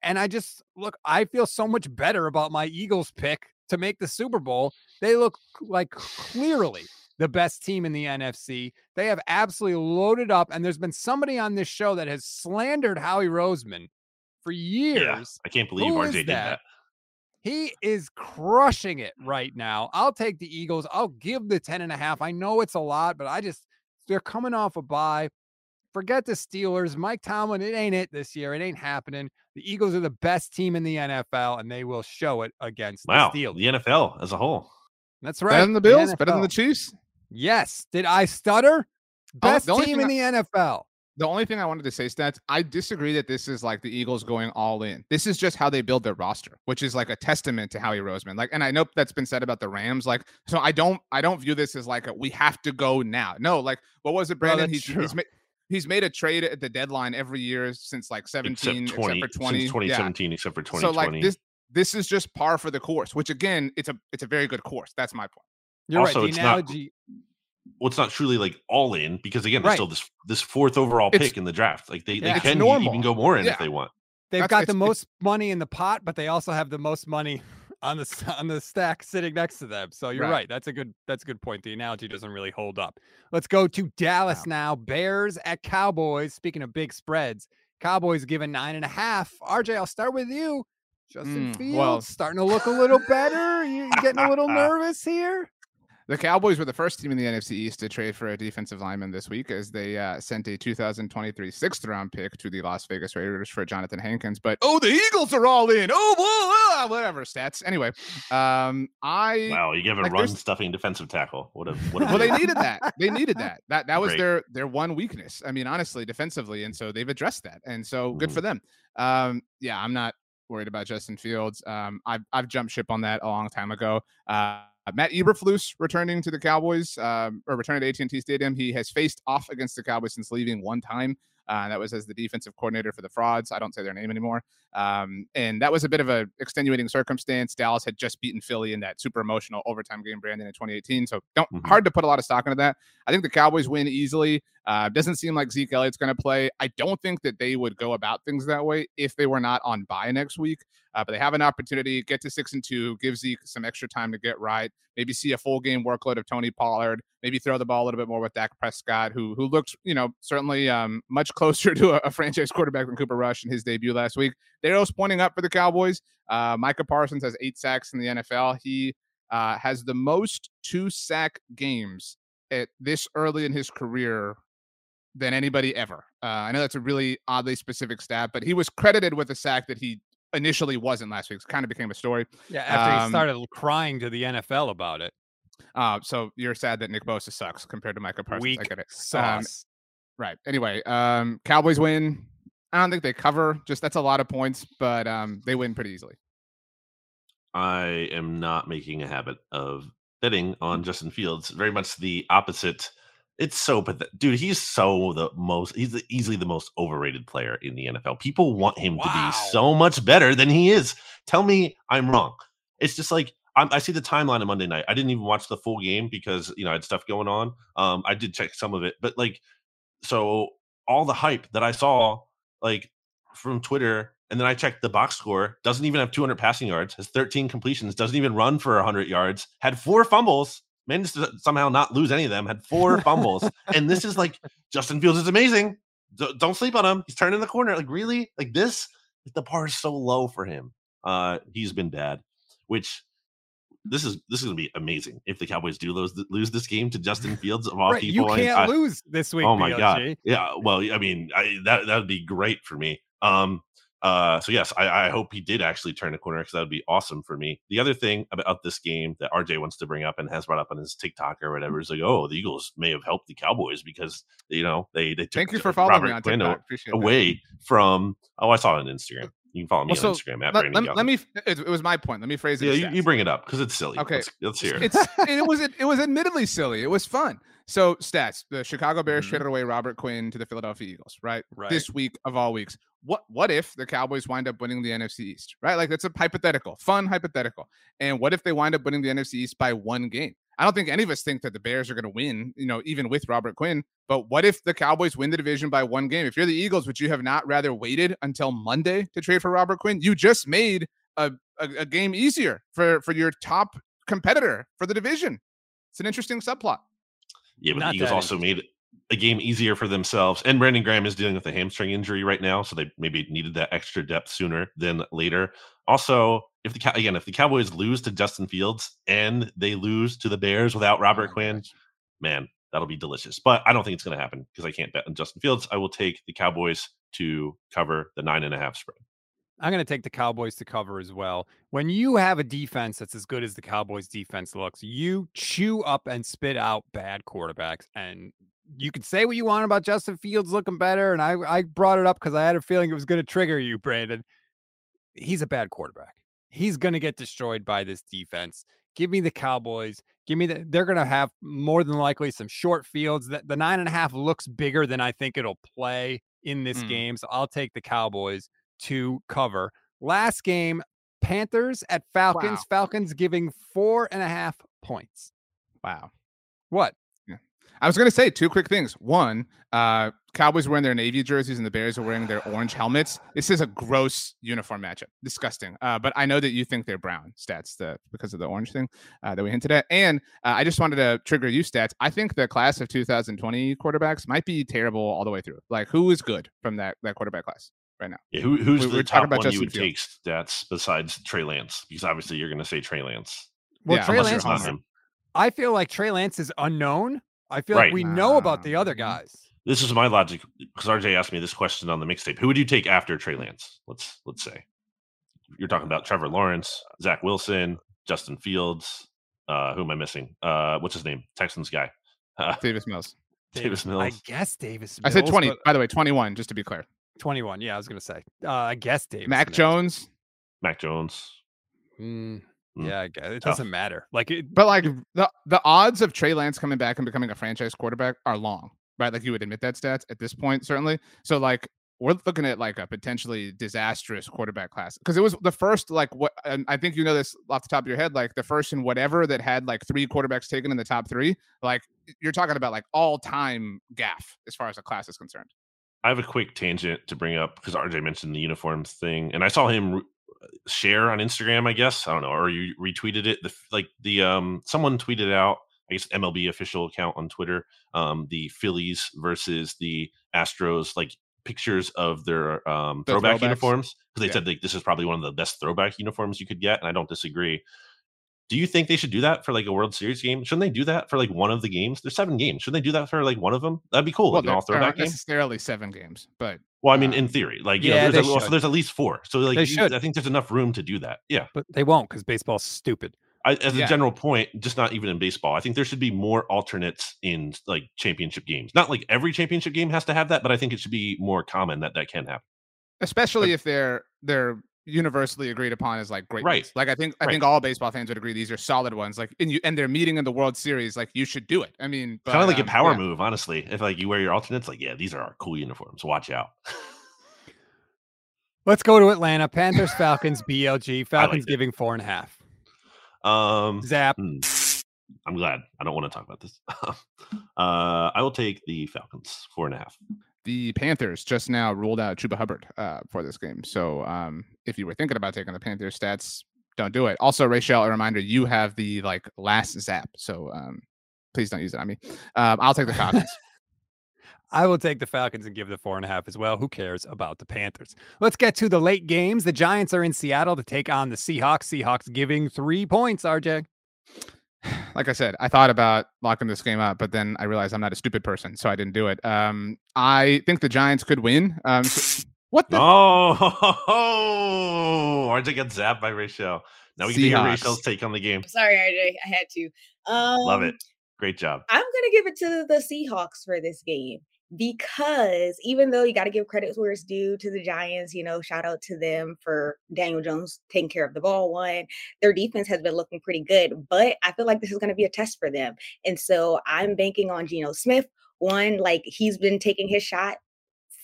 And I just look, I feel so much better about my Eagles pick to make the Super Bowl. They look like clearly the best team in the N F C. They have absolutely loaded up. And there's been somebody on this show that has slandered Howie Roseman for years. Yeah, I can't believe R J did that. He is crushing it right now. I'll take the Eagles. I'll give the ten and a half. I know it's a lot, but I just, they're coming off a bye. Forget the Steelers. Mike Tomlin, it ain't it this year. It ain't happening. The Eagles are the best team in the N F L, and they will show it against wow, the Steelers. The N F L as a whole. That's right. Better than the Bills? The better than the Chiefs? Yes. Did I stutter? Best oh, team in the I, N F L. The only thing I wanted to say, Stats, I disagree that this is like the Eagles going all in. This is just how they build their roster, which is like a testament to Howie Roseman. Like, and I know that's been said about the Rams. Like, so I don't, I don't view this as like a, we have to go now. No, like, what was it, Brandon? Oh, he's, he's, ma- he's made a trade at the deadline every year since like seventeen, except, twenty, except for twenty, since twenty seventeen, yeah. except for twenty twenty. So like this, this is just par for the course. Which again, it's a, it's a very good course. That's my point. You're also, right. The analogy. Not- Well, it's not truly like all in because again, right. They're still this this fourth overall pick it's, in the draft. Like they, yeah, they can even go more in yeah. if they want. They've That's, got the most money in the pot, but they also have the most money on the on the stack sitting next to them. So you're right. right. That's a good that's a good point. The analogy doesn't really hold up. Let's go to Dallas wow. now. Bears at Cowboys. Speaking of big spreads, Cowboys given nine and a half. R J, I'll start with you. Justin mm, Fields well. starting to look a little better. You're getting a little nervous here. The Cowboys were the first team in the N F C East to trade for a defensive lineman this week as they uh, sent a two thousand twenty-three sixth round pick to the Las Vegas Raiders for Jonathan Hankins. But, oh, the Eagles are all in. Oh, whatever, Stats. Anyway, um, I. Wow, you gave a like, run stuffing defensive tackle. What a. What a well, they needed that. They needed that. That that was Great. their their one weakness. I mean, honestly, defensively. And so they've addressed that. And so good mm. for them. Um, yeah, I'm not worried about Justin Fields. Um, I've, I've jumped ship on that a long time ago. Uh, Matt Eberflus returning to the Cowboys um, or returning to A T and T Stadium. He has faced off against the Cowboys since leaving one time. Uh, that was as the defensive coordinator for the Frauds. I don't say their name anymore. Um, and that was a bit of an extenuating circumstance. Dallas had just beaten Philly in that super emotional overtime game, Brandon, in twenty eighteen. So don't mm-hmm. hard to put a lot of stock into that. I think the Cowboys win easily. Uh, doesn't seem like Zeke Elliott's going to play. I don't think that they would go about things that way if they were not on bye next week. Uh, but they have an opportunity, get to six and two, give Zeke some extra time to get right, maybe see a full game workload of Tony Pollard, maybe throw the ball a little bit more with Dak Prescott, who who looked, you know, certainly um, much closer to a, a franchise quarterback than Cooper Rush in his debut last week. They're also pointing up for the Cowboys. Uh, Micah Parsons has eight sacks in the N F L. He uh, has the most two-sack games at this early in his career than anybody ever. Uh, I know that's a really oddly specific stat, but he was credited with a sack that he initially wasn't last week. It kind of became a story. Yeah, after um, he started crying to the N F L about it. Uh, so you're sad that Nick Bosa sucks compared to Micah Parsons. Weak I get it. Sauce. Um, right. Anyway, um, Cowboys win. I don't think they cover. Just that's a lot of points, but um, they win pretty easily. I am not making a habit of sitting on Justin Fields. Very much the opposite. It's so pathetic. Dude, he's so the most, he's the, easily the most overrated player in the N F L. People want him wow. to be so much better than he is. Tell me I'm wrong. It's just like, I'm, I see the timeline on Monday night. I didn't even watch the full game because, you know, I had stuff going on. Um, I did check some of it, but like, so all the hype that I saw, like from Twitter, and then I checked the box score, doesn't even have two hundred passing yards, has thirteen completions, doesn't even run for one hundred yards, had four fumbles, managed to somehow not lose any of them, had four fumbles. And this is like, Justin Fields is amazing. D- don't sleep on him. He's turning the corner. Like, really? Like this? The bar is so low for him. Uh, he's been bad, which this is this is going to be amazing if the Cowboys do lose, lose this game to Justin Fields of all right, people. You can't I, lose this week. Oh, my B L G. God. Yeah, well, I mean, I, that that would be great for me. Um. Uh, so yes, I, I hope he did actually turn a corner because that would be awesome for me. The other thing about this game that R J wants to bring up and has brought up on his TikTok or whatever is like, oh, the Eagles may have helped the Cowboys because you know they they took Thank you for following Robert Quinn away that. From. Oh, I saw it on Instagram. You can follow me well, on so Instagram at Brandon Lee. Let me. It, it was my point. Let me phrase it. Yeah, you, you bring it up because it's silly. Okay, let's, let's hear it. It's, it was it was admittedly silly. It was fun. So stats: the Chicago Bears mm-hmm. traded away Robert Quinn to the Philadelphia Eagles. Right? right. This week of all weeks. What what if the Cowboys wind up winning the N F C East, right? Like that's a hypothetical, fun hypothetical. And what if they wind up winning the N F C East by one game? I don't think any of us think that the Bears are going to win, you know, even with Robert Quinn. But what if the Cowboys win the division by one game? If you're the Eagles, would you have not rather waited until Monday to trade for Robert Quinn? You just made a, a, a game easier for, for your top competitor for the division. It's an interesting subplot. Yeah, but not the Eagles also made a game easier for themselves, and Brandon Graham is dealing with a hamstring injury right now, so they maybe needed that extra depth sooner than later. Also, if the again, if the Cowboys lose to Justin Fields and they lose to the Bears without Robert Quinn, man, that'll be delicious. But I don't think it's going to happen because I can't bet on Justin Fields. I will take the Cowboys to cover the nine and a half spread. I'm going to take the Cowboys to cover as well. When you have a defense that's as good as the Cowboys defense looks, you chew up and spit out bad quarterbacks. And you can say what you want about Justin Fields looking better. And I, I brought it up because I had a feeling it was going to trigger you, Brandon. He's a bad quarterback. He's going to get destroyed by this defense. Give me the Cowboys. Give me the, they're going to have more than likely some short fields. The, the nine and a half looks bigger than I think it'll play in this mm. game. So I'll take the Cowboys to cover. Last game, Panthers at Falcons. Wow. Falcons giving four and a half points. Wow. What? I was going to say two quick things. One, uh, Cowboys wearing their Navy jerseys and the Bears are wearing their orange helmets. This is a gross uniform matchup. Disgusting. Uh, but I know that you think they're brown, Stats, the, because of the orange thing uh, that we hinted at. And uh, I just wanted to trigger you, Stats. I think the class of two thousand twenty quarterbacks might be terrible all the way through. Like, who is good from that, that quarterback class right now? Yeah, who, who's we, the top about one Justin you would Fields. Take, Stats, besides Trey Lance? Because obviously you're going to say Trey Lance. Well, yeah, Trey Lance is, I feel like Trey Lance is unknown. I feel right. like we know about the other guys. This is my logic because R J asked me this question on the mixtape. Who would you take after Trey Lance? Let's let's say you're talking about Trevor Lawrence, Zach Wilson, Justin Fields. Uh, who am I missing? Uh, what's his name? Texans guy. Uh, Davis Mills. Davis, Davis Mills. I guess Davis Mills. I said twenty, by the way, twenty-one, just to be clear. twenty-one. Yeah, I was going to say. Uh, I guess Davis. Mac Jones. Mac Jones. Mm. Yeah, I guess it doesn't oh. matter. Like, it, but like the, the odds of Trey Lance coming back and becoming a franchise quarterback are long, right? Like you would admit that, Stats, at this point, certainly. So like we're looking at like a potentially disastrous quarterback class because it was the first like what and I think you know this off the top of your head, like the first in whatever that had like three quarterbacks taken in the top three. Like you're talking about like all time gaff as far as the class is concerned. I have a quick tangent to bring up because R J mentioned the uniforms thing, and I saw him. Re- share on Instagram, I guess. I don't know. Or you retweeted it. The, like the um, someone tweeted out, I guess M L B official account on Twitter, um, the Phillies versus the Astros, like pictures of their um, the throwback throwbacks. uniforms. Because they yeah. said like this is probably one of the best throwback uniforms you could get. And I don't disagree. Do you think they should do that for like a World Series game? Shouldn't they do that for like one of the games? There's seven games. Shouldn't they do that for like one of them? That'd be cool. Well, like an all throwback game. Necessarily seven games, but well, I mean, um, in theory, like you yeah, know, there's, a, also, there's at least four. So like, you, I think there's enough room to do that. Yeah, but they won't because baseball's stupid. I, as yeah. a general point, just not even in baseball. I think there should be more alternates in like championship games. Not like every championship game has to have that, but I think it should be more common that that can happen. Especially but, if they're they're. universally agreed upon as like great right ones. Like I think I right. think all baseball fans would agree these are solid ones. Like and you and they're meeting in the World Series, like you should do it. I mean, kind of like um, a power yeah. move, honestly. If like you wear your alternates, like yeah, these are our cool uniforms. Watch out. Let's go to Atlanta. Panthers, Falcons, B L G. Falcons like giving four and a half. Um, Zap. I'm glad. I don't want to talk about this. uh, I will take the Falcons four and a half. The Panthers just now ruled out Chuba Hubbard uh, for this game. So um, if you were thinking about taking the Panthers stats, don't do it. Also, Rachel, a reminder, you have the like last zap. So um, please don't use it on me. Um, I'll take the Falcons. I will take the Falcons and give the four and a half as well. Who cares about the Panthers? Let's get to the late games. The Giants are in Seattle to take on the Seahawks. Seahawks giving three points, R J. Like I said, I thought about locking this game up, but then I realized I'm not a stupid person, so I didn't do it. Um, I think the Giants could win. Um, so, what the? Oh, R J got zapped by Rachel. Now we can hear Rachel's take on the game. I'm sorry, R J. I had to. Um, Love it. Great job. I'm going to give it to the Seahawks for this game. Because even though you got to give credit where it's due to the Giants, you know, shout out to them for Daniel Jones taking care of the ball. One, their defense has been looking pretty good, but I feel like this is going to be a test for them. And so I'm banking on Geno Smith. One, like he's been taking his shot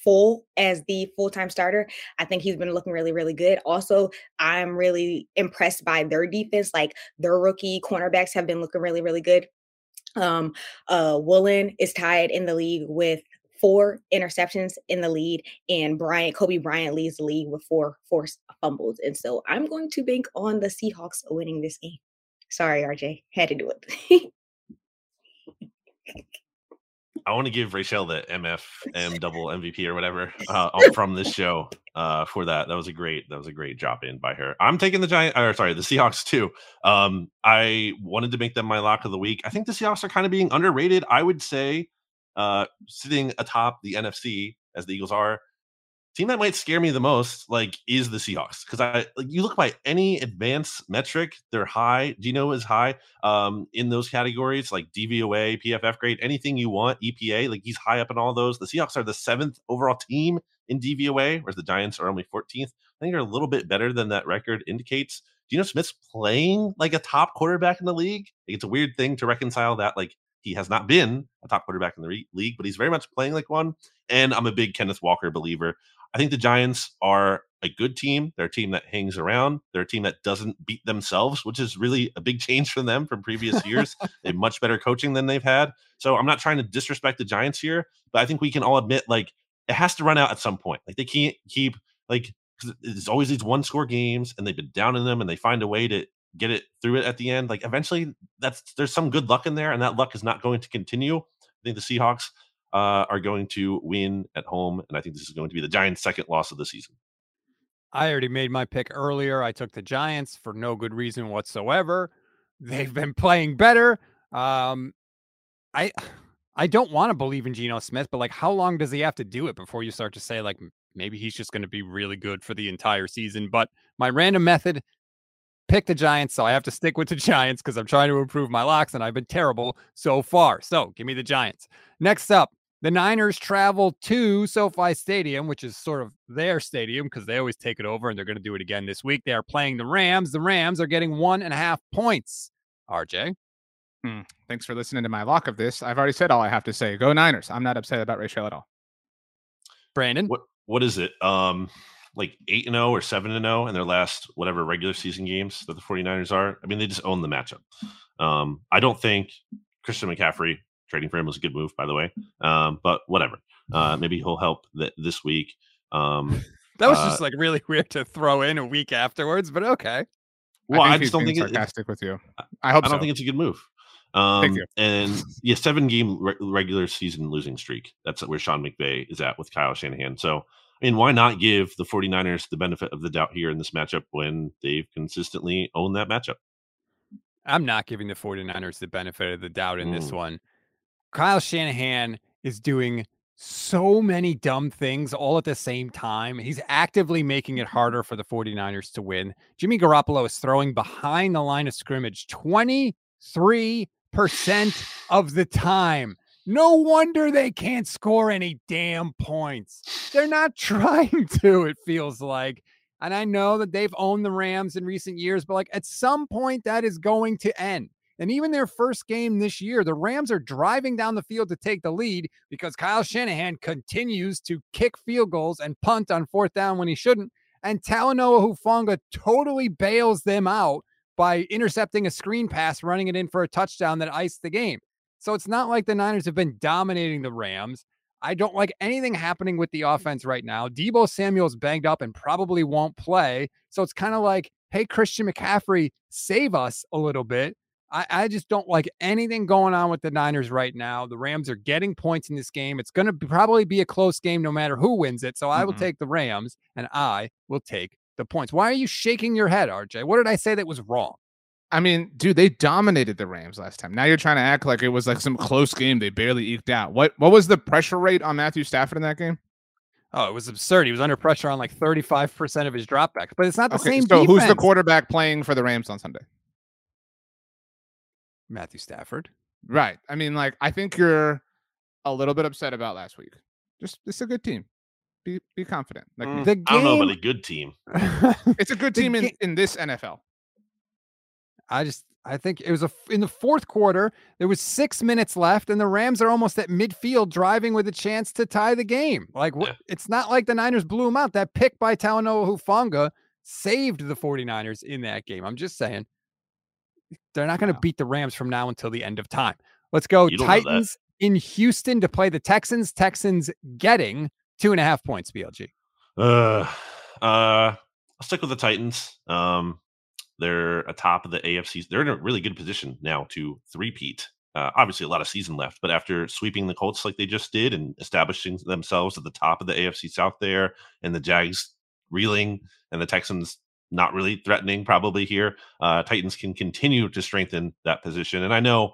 full as the full-time starter. I think he's been looking really, really good. Also, I'm really impressed by their defense. Like their rookie cornerbacks have been looking really, really good. Um, uh, Woolen is tied in the league with four interceptions in the lead, and Bryant, Kobe Bryant leads the league with four forced fumbles. And so I'm going to bank on the Seahawks winning this game. Sorry, R J, had to do it. I want to give Rachel the M F M double M V P or whatever uh, from this show uh, for that. That was a great, that was a great drop in by her. I'm taking the Giants, or sorry, the Seahawks too. Um, I wanted to make them my lock of the week. I think the Seahawks are kind of being underrated. I would say uh, sitting atop the N F C as the Eagles are, team that might scare me the most, like, is the Seahawks. Because I, like, you look by any advanced metric, they're high. Geno is high um, in those categories, like D V O A, P F F grade, anything you want, E P A. Like, he's high up in all those. The Seahawks are the seventh overall team in D V O A, whereas the Giants are only fourteenth. I think they're a little bit better than that record indicates. Geno Smith's playing like a top quarterback in the league. Like, it's a weird thing to reconcile that, like, he has not been a top quarterback in the re- league, but he's very much playing like one. And I'm a big Kenneth Walker believer. I think the Giants are a good team. They're a team that hangs around. They're a team that doesn't beat themselves, which is really a big change from them from previous years. They have much better coaching than they've had. So I'm not trying to disrespect the Giants here, but I think we can all admit, like, it has to run out at some point. Like, they can't keep, like, there's always these one score games and they've been down in them and they find a way to get it through it at the end. Like, eventually that's, there's some good luck in there, and that luck is not going to continue. I think the Seahawks Uh, are going to win at home, and I think this is going to be the Giants' second loss of the season. I already made my pick earlier. I took the Giants for no good reason whatsoever. They've been playing better. Um, I I don't want to believe in Geno Smith, but like, how long does he have to do it before you start to say, like, maybe he's just going to be really good for the entire season? But my random method picked the Giants, so I have to stick with the Giants because I'm trying to improve my locks, and I've been terrible so far. So give me the Giants. Next up, the Niners travel to SoFi Stadium, which is sort of their stadium because they always take it over, and they're going to do it again this week. They are playing the Rams. The Rams are getting one and a half points. R J? Hmm. Thanks for listening to my lock of this. I've already said all I have to say. Go Niners. I'm not upset about Rachel at all. Brandon? What, what is it? Um, like eight and oh or seven and oh in their last whatever regular season games that the 49ers are? I mean, they just own the matchup. Um, I don't think Christian McCaffrey – trading for him was a good move, by the way. Um, but whatever. Uh, maybe he'll help th- this week. Um, that was uh, just like really weird to throw in a week afterwards, but okay. Well, I, think I just don't think it's sarcastic with you. I hope I don't so. think it's a good move. Um, Thank you. And yeah, seven game re- regular season losing streak. That's where Sean McVay is at with Kyle Shanahan. So, I mean, why not give the 49ers the benefit of the doubt here in this matchup when they've consistently owned that matchup? I'm not giving the 49ers the benefit of the doubt in mm. this one. Kyle Shanahan is doing so many dumb things all at the same time. He's actively making it harder for the 49ers to win. Jimmy Garoppolo is throwing behind the line of scrimmage twenty-three percent of the time. No wonder they can't score any damn points. They're not trying to, it feels like. And I know that they've owned the Rams in recent years, but like at some point that is going to end. And even their first game this year, the Rams are driving down the field to take the lead because Kyle Shanahan continues to kick field goals and punt on fourth down when he shouldn't. And Talanoa Hufanga totally bails them out by intercepting a screen pass, running it in for a touchdown that iced the game. So it's not like the Niners have been dominating the Rams. I don't like anything happening with the offense right now. Deebo Samuel's banged up and probably won't play. So it's kind of like, hey, Christian McCaffrey, save us a little bit. I, I just don't like anything going on with the Niners right now. The Rams are getting points in this game. It's going to probably be a close game no matter who wins it. So I mm-hmm. will take the Rams, and I will take the points. Why are you shaking your head, R J? What did I say that was wrong? I mean, dude, they dominated the Rams last time. Now you're trying to act like it was like some close game they barely eked out. What what was the pressure rate on Matthew Stafford in that game? Oh, it was absurd. He was under pressure on like thirty-five percent of his dropbacks, but it's not the okay, same so defense. Who's the quarterback playing for the Rams on Sunday? Matthew Stafford. Right. I mean, like, I think you're a little bit upset about last week. Just, it's a good team. Be be confident. Like mm, the game, I don't know, but a good team. It's a good team in, in this N F L. I just, I think it was a, in the fourth quarter, there was six minutes left and the Rams are almost at midfield driving with a chance to tie the game. Like yeah. It's not like the Niners blew them out. That pick by Talanoa Hufanga saved the 49ers in that game. I'm just saying they're not going to wow. beat the Rams from now until the end of time. Let's go Titans in Houston to play the Texans. Texans getting two and a half points, B L G. Uh, uh, I'll stick with the Titans. Um, They're atop of the A F C. They're in a really good position now to three-peat. Uh, obviously, a lot of season left, but after sweeping the Colts like they just did and establishing themselves at the top of the A F C South there, and the Jags reeling and the Texans not really threatening probably here, uh, Titans can continue to strengthen that position. And I know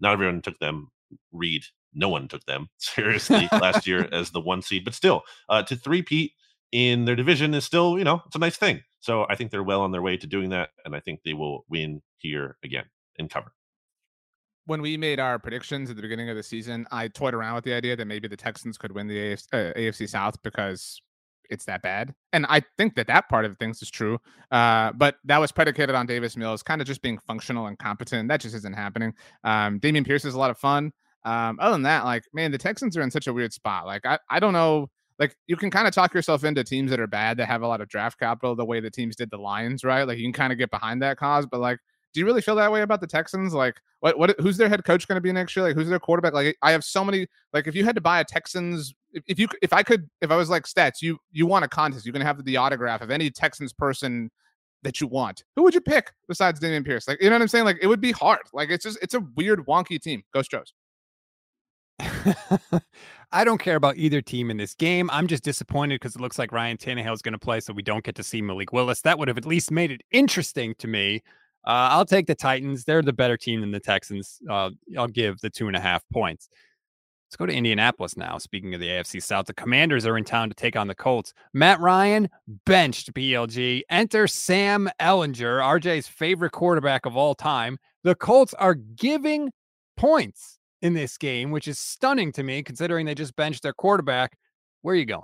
not everyone took them. Reed, no one took them seriously last year as the one seed, but still uh, to three-peat in their division is still, you know, it's a nice thing. So I think they're well on their way to doing that, and I think they will win here again and cover. When we made our predictions at the beginning of the season, I toyed around with the idea that maybe the Texans could win the A F C, uh, A F C South because it's that bad. And I think that that part of things is true, uh, but that was predicated on Davis Mills kind of just being functional and competent. That just isn't happening. Um, Damian Pierce is a lot of fun. Um, other than that, like, man, the Texans are in such a weird spot. Like, I, I don't know. Like, you can kind of talk yourself into teams that are bad that have a lot of draft capital the way the teams did the Lions, right? Like, you can kind of get behind that cause, but like, do you really feel that way about the Texans? Like, what, what, who's their head coach going to be next year? Like, who's their quarterback? Like, I have so many, like, if you had to buy a Texans, if, if you, if I could, if I was like stats, you, you want a contest, you're going to have the autograph of any Texans person that you want. Who would you pick besides Damian Pierce? Like, you know what I'm saying? Like, it would be hard. Like, it's just, it's a weird, wonky team. Go Stros. I don't care about either team in this game. I'm just disappointed because it looks like Ryan Tannehill is going to play, so we don't get to see Malik Willis. That would have at least made it interesting to me. Uh, I'll take the Titans. They're the better team than the Texans. Uh, I'll give the two and a half points. Let's go to Indianapolis now. Speaking of the A F C South, the Commanders are in town to take on the Colts. Matt Ryan benched, B L G. Enter Sam Ehlinger, R J's favorite quarterback of all time. The Colts are giving points in this game, which is stunning to me considering they just benched their quarterback. Where are you going?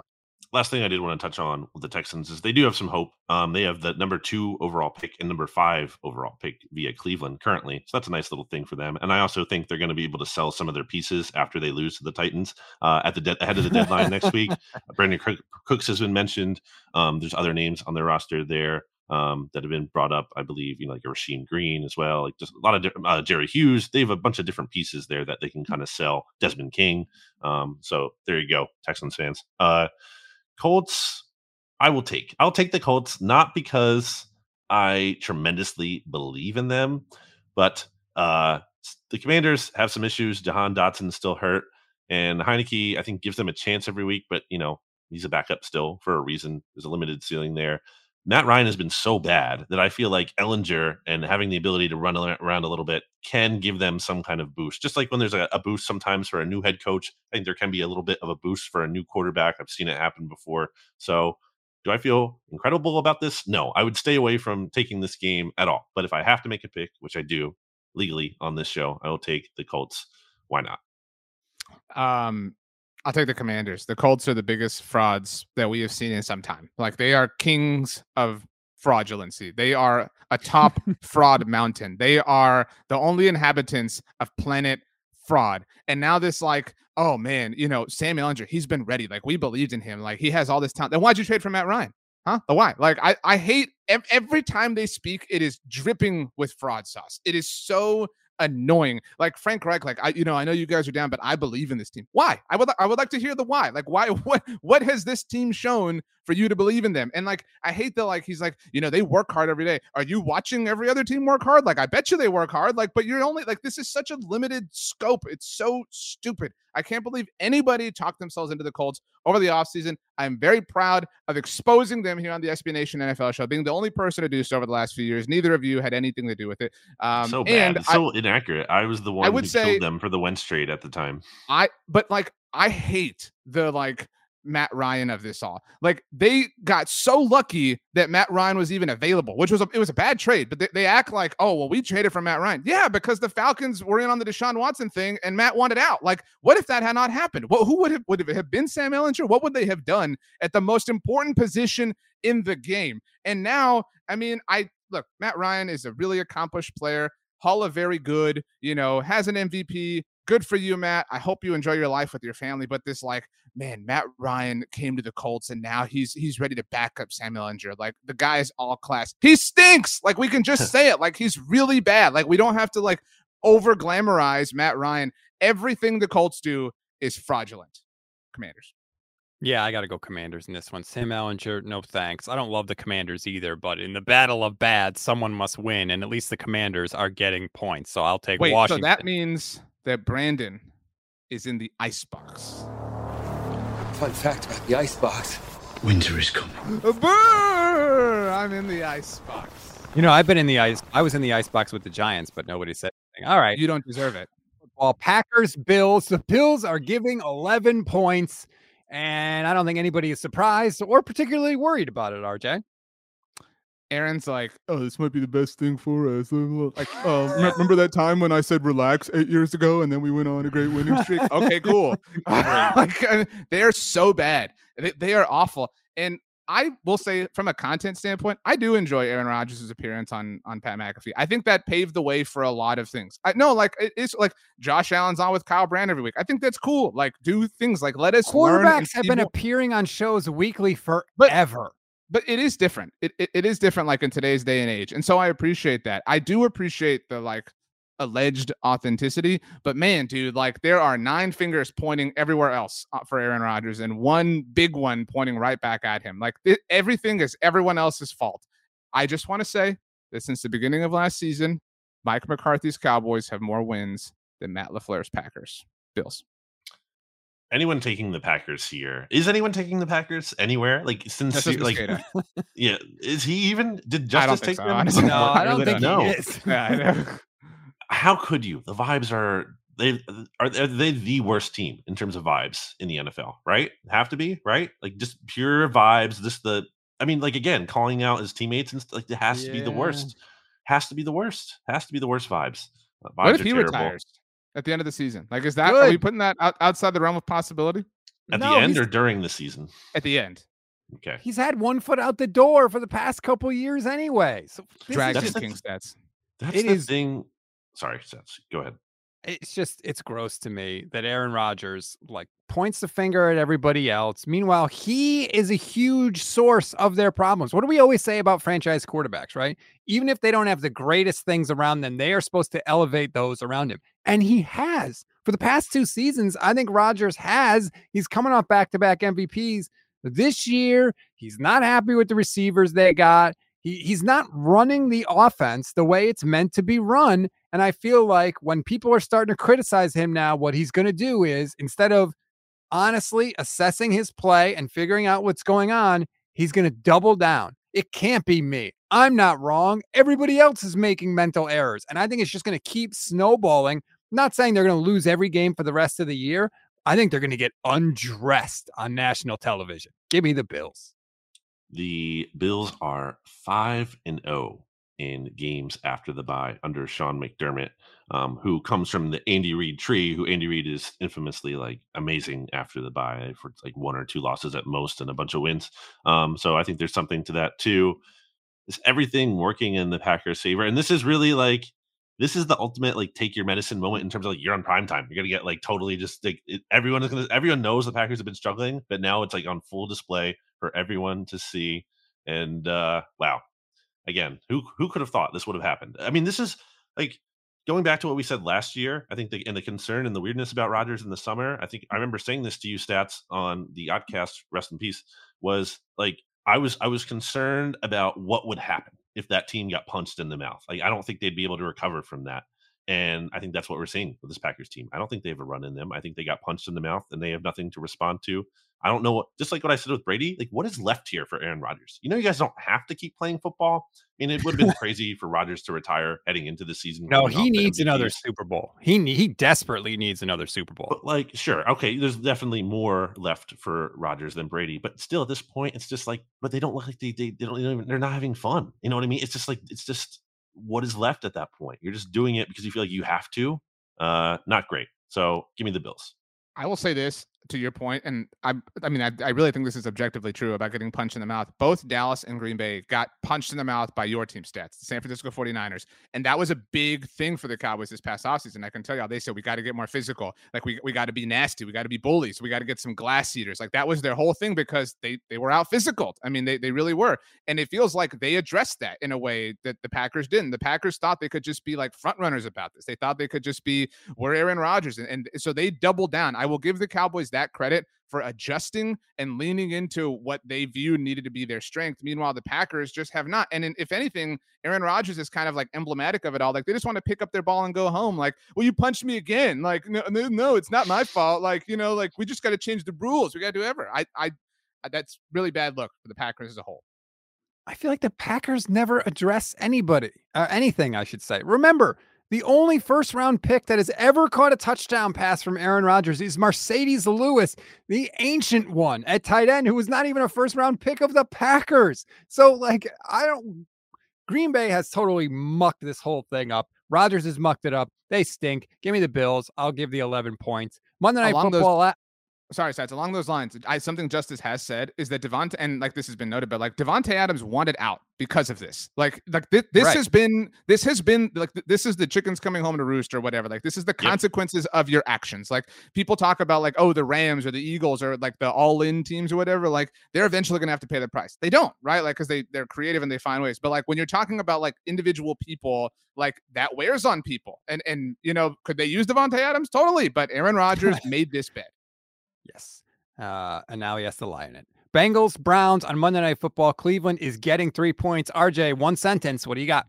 Last thing I did want to touch on with the Texans is they do have some hope. Um, they have the number two overall pick and number five overall pick via Cleveland currently. So that's a nice little thing for them. And I also think they're going to be able to sell some of their pieces after they lose to the Titans uh, at the de- ahead of the deadline next week. Brandon C- Cooks has been mentioned. Um, there's other names on their roster there. Um, that have been brought up, I believe, you know, like a Rasheem Green as well, like just a lot of different, uh, Jerry Hughes. They have a bunch of different pieces there that they can kind of sell. Desmond King. Um, so there you go, Texans fans. Uh, Colts, I will take. I'll take the Colts, not because I tremendously believe in them, but uh, the Commanders have some issues. Jahan Dotson's still hurt, and Heineke, I think, gives them a chance every week, but, you know, he's a backup still for a reason. There's a limited ceiling there. Matt Ryan has been so bad that I feel like Ehlinger and having the ability to run around a little bit can give them some kind of boost. Just like when there's a, a boost sometimes for a new head coach, I think there can be a little bit of a boost for a new quarterback. I've seen it happen before. So do I feel incredible about this? No, I would stay away from taking this game at all. But if I have to make a pick, which I do legally on this show, I will take the Colts. Why not? Um, I'll take the Commanders. The Colts are the biggest frauds that we have seen in some time. Like, they are kings of fraudulency. They are a top fraud mountain. They are the only inhabitants of planet fraud. And now this, like, oh man, you know, Sam Ellinger, he's been ready. Like, we believed in him. Like, he has all this talent. Then why'd you trade for Matt Ryan? Huh? The why? Like, I, I hate every time they speak, it is dripping with fraud sauce. It is so annoying. Like, Frank Reich, like, I, you know, I know you guys are down, but I believe in this team. Why? I would, I would like to hear the why. Like, why, what, what has this team shown for you to believe in them? And like, I hate the, like, he's like, you know, they work hard every day. Are you watching every other team work hard? Like, I bet you they work hard. Like, but you're only like, this is such a limited scope. It's so stupid. I can't believe anybody talked themselves into the Colts over the offseason. I'm very proud of exposing them here on the S B Nation N F L show, being the only person to do so over the last few years. Neither of you had anything to do with it. Um, so bad. And it's so I, inaccurate. I was the one I would who say, killed them for the Wentz trade at the time. I But, like, I hate the, like, Matt Ryan of this all. Like, they got so lucky that Matt Ryan was even available, which was a, it was a bad trade, but they, they act like, oh, well, we traded for Matt Ryan. Yeah, because the Falcons were in on the Deshaun Watson thing and Matt wanted out. Like, what if that had not happened? What, who would have, would it have been Sam Ellinger? What would they have done at the most important position in the game? And now, I mean, I look, Matt Ryan is a really accomplished player, Hall of very good, you know, has an M V P. Good for you, Matt. I hope you enjoy your life with your family. But this, like, man, Matt Ryan came to the Colts and now he's he's ready to back up Sam Ellinger. Like, the guy is all class. He stinks. Like, we can just say it. Like, he's really bad. Like, we don't have to, like, over glamorize Matt Ryan. Everything the Colts do is fraudulent. Commanders. Yeah, I got to go Commanders in this one. Sam Ellinger, no thanks. I don't love the Commanders either, but in the battle of bad, someone must win. And at least the Commanders are getting points. So I'll take Wait, Washington. So that means that Brandon is in the icebox. Fun fact about the icebox. Winter is coming. Burr! I'm in the icebox. You know, I've been in the ice. I was in the icebox with the Giants, but nobody said anything. All right. You don't deserve it. Well, Packers, Bills. The Bills are giving eleven points, and I don't think anybody is surprised or particularly worried about it, R J. Aaron's like, oh, this might be the best thing for us. Like, oh, yeah. Remember that time when I said relax eight years ago and then we went on a great winning streak? Okay, cool. Like, I mean, they are so bad. They, they are awful. And I will say, from a content standpoint, I do enjoy Aaron Rodgers' appearance on, on Pat McAfee. I think that paved the way for a lot of things. I know, like, it's like Josh Allen's on with Kyle Brand every week. I think that's cool. Like, do things like let us quarterbacks learn have been more. Appearing on shows weekly forever. But, But it is different. It, it it is different, like, in today's day and age. And so I appreciate that. I do appreciate the, like, alleged authenticity. But, man, dude, like, there are nine fingers pointing everywhere else for Aaron Rodgers and one big one pointing right back at him. Like, it, everything is everyone else's fault. I just want to say that since the beginning of last season, Mike McCarthy's Cowboys have more wins than Matt LaFleur's Packers. Bills. Anyone taking the Packers here? Is anyone taking the Packers anywhere? Like, since like, yeah, is he even? Did Justice take so, them? Honestly. No, I don't think no. He is. Yeah, how could you? The vibes are they are, are they the worst team in terms of vibes in the N F L? Right? Have to be, right? Like, just pure vibes. This the I mean, like, again, calling out his teammates and like it has yeah. to be the worst. Has to be the worst. Has to be the worst vibes. Uh, vibes what if he terrible. retires? At the end of the season, like, is that Good. Are we putting that out, outside the realm of possibility? At no, the end or during the season? At the end. Okay. He's had one foot out the door for the past couple years anyway. So DraftKings stats. That's it the is, thing. Sorry, stats. Go ahead. It's just it's gross to me that Aaron Rodgers like points the finger at everybody else. Meanwhile, he is a huge source of their problems. What do we always say about franchise quarterbacks, right? Even if they don't have the greatest things around them, they are supposed to elevate those around him. And he has. For the past two seasons, I think Rodgers has. He's coming off back-to-back M V Ps. This year, he's not happy with the receivers they got. He, he's not running the offense the way it's meant to be run. And I feel like when people are starting to criticize him now, what he's going to do is, instead of honestly assessing his play and figuring out what's going on, he's going to double down. It can't be me. I'm not wrong. Everybody else is making mental errors. And I think it's just going to keep snowballing. I'm not saying they're going to lose every game for the rest of the year. I think they're going to get undressed on national television. Give me the Bills. The Bills are five and oh in games after the bye under Sean McDermott, um, who comes from the Andy Reid tree, who Andy Reid is infamously like amazing after the bye for like one or two losses at most and a bunch of wins. Um, so I think there's something to that too. Is everything working in the Packers' favor? And this is really like, this is the ultimate like take your medicine moment in terms of like you're on prime time. You're gonna get like totally just like it, everyone is gonna everyone knows the Packers have been struggling, but now it's like on full display for everyone to see. And uh, wow. Again, who who could have thought this would have happened? I mean, this is like going back to what we said last year. I think the and the concern and the weirdness about Rodgers in the summer. I think I remember saying this to you, Stats, on the Oddcast, rest in peace, was like I was I was concerned about what would happen if that team got punched in the mouth. Like I don't think they'd be able to recover from that. And I think that's what we're seeing with this Packers team. I don't think they have a run in them. I think they got punched in the mouth and they have nothing to respond to. I don't know what, just like what I said with Brady, like what is left here for Aaron Rodgers? You know, you guys don't have to keep playing football. I mean, it would have been crazy for Rodgers to retire heading into the season. No, he needs another Super Bowl. He he desperately needs another Super Bowl. But like, sure. Okay. There's definitely more left for Rodgers than Brady, but still at this point, it's just like, but they don't look like they, they, they don't, they don't even, they're not having fun. You know what I mean? It's just like, it's just what is left at that point. You're just doing it because you feel like you have to, uh, not great. So give me the Bills. I will say this to your point, and I I mean, I, I really think this is objectively true about getting punched in the mouth. Both Dallas and Green Bay got punched in the mouth by your team, Stats, the San Francisco forty-niners. And that was a big thing for the Cowboys this past offseason. I can tell you how they said, we got to get more physical. Like, we we got to be nasty. We got to be bullies. We got to get some glass eaters. Like, that was their whole thing because they they were out physical. I mean, they, they really were. And it feels like they addressed that in a way that the Packers didn't. The Packers thought they could just be, like, front runners about this. They thought they could just be, we're Aaron Rodgers. And, and so they doubled down. I will give the Cowboys that credit for adjusting and leaning into what they viewed needed to be their strength. Meanwhile, the Packers just have not. And if anything, Aaron Rodgers is kind of like emblematic of it all. Like they just want to pick up their ball and go home. Like, well, you punched me again. Like, no, no, no it's not my fault. Like, you know, like we just got to change the rules. We got to do ever. I, I, that's really bad luck for the Packers as a whole. I feel like the Packers never address anybody, uh, anything I should say. Remember, the only first round pick that has ever caught a touchdown pass from Aaron Rodgers is Mercedes Lewis, the ancient one at tight end, who was not even a first round pick of the Packers. So like, I don't, Green Bay has totally mucked this whole thing up. Rodgers has mucked it up. They stink. Give me the Bills. I'll give the eleven points. Monday Night Along Football. Those- at- Sorry, Sats. Along those lines, I, something Justice has said is that Devontae, and like this has been noted, but like Devontae Adams wanted out because of this. Like, like th- this right. has been, this has been like, th- this is the chickens coming home to roost or whatever. Like, this is the consequences yep. of your actions. Like, people talk about like, oh, the Rams or the Eagles or like the all-in teams or whatever. Like, they're eventually gonna have to pay the price. They don't, right? Like, because they they're creative and they find ways. But like when you're talking about like individual people, like that wears on people. And and you know, could they use Devontae Adams? Totally. But Aaron Rodgers made this bet. Yes. Uh, and now he has to lie in it. Bengals, Browns on Monday Night Football. Cleveland is getting three points. R J, one sentence. What do you got?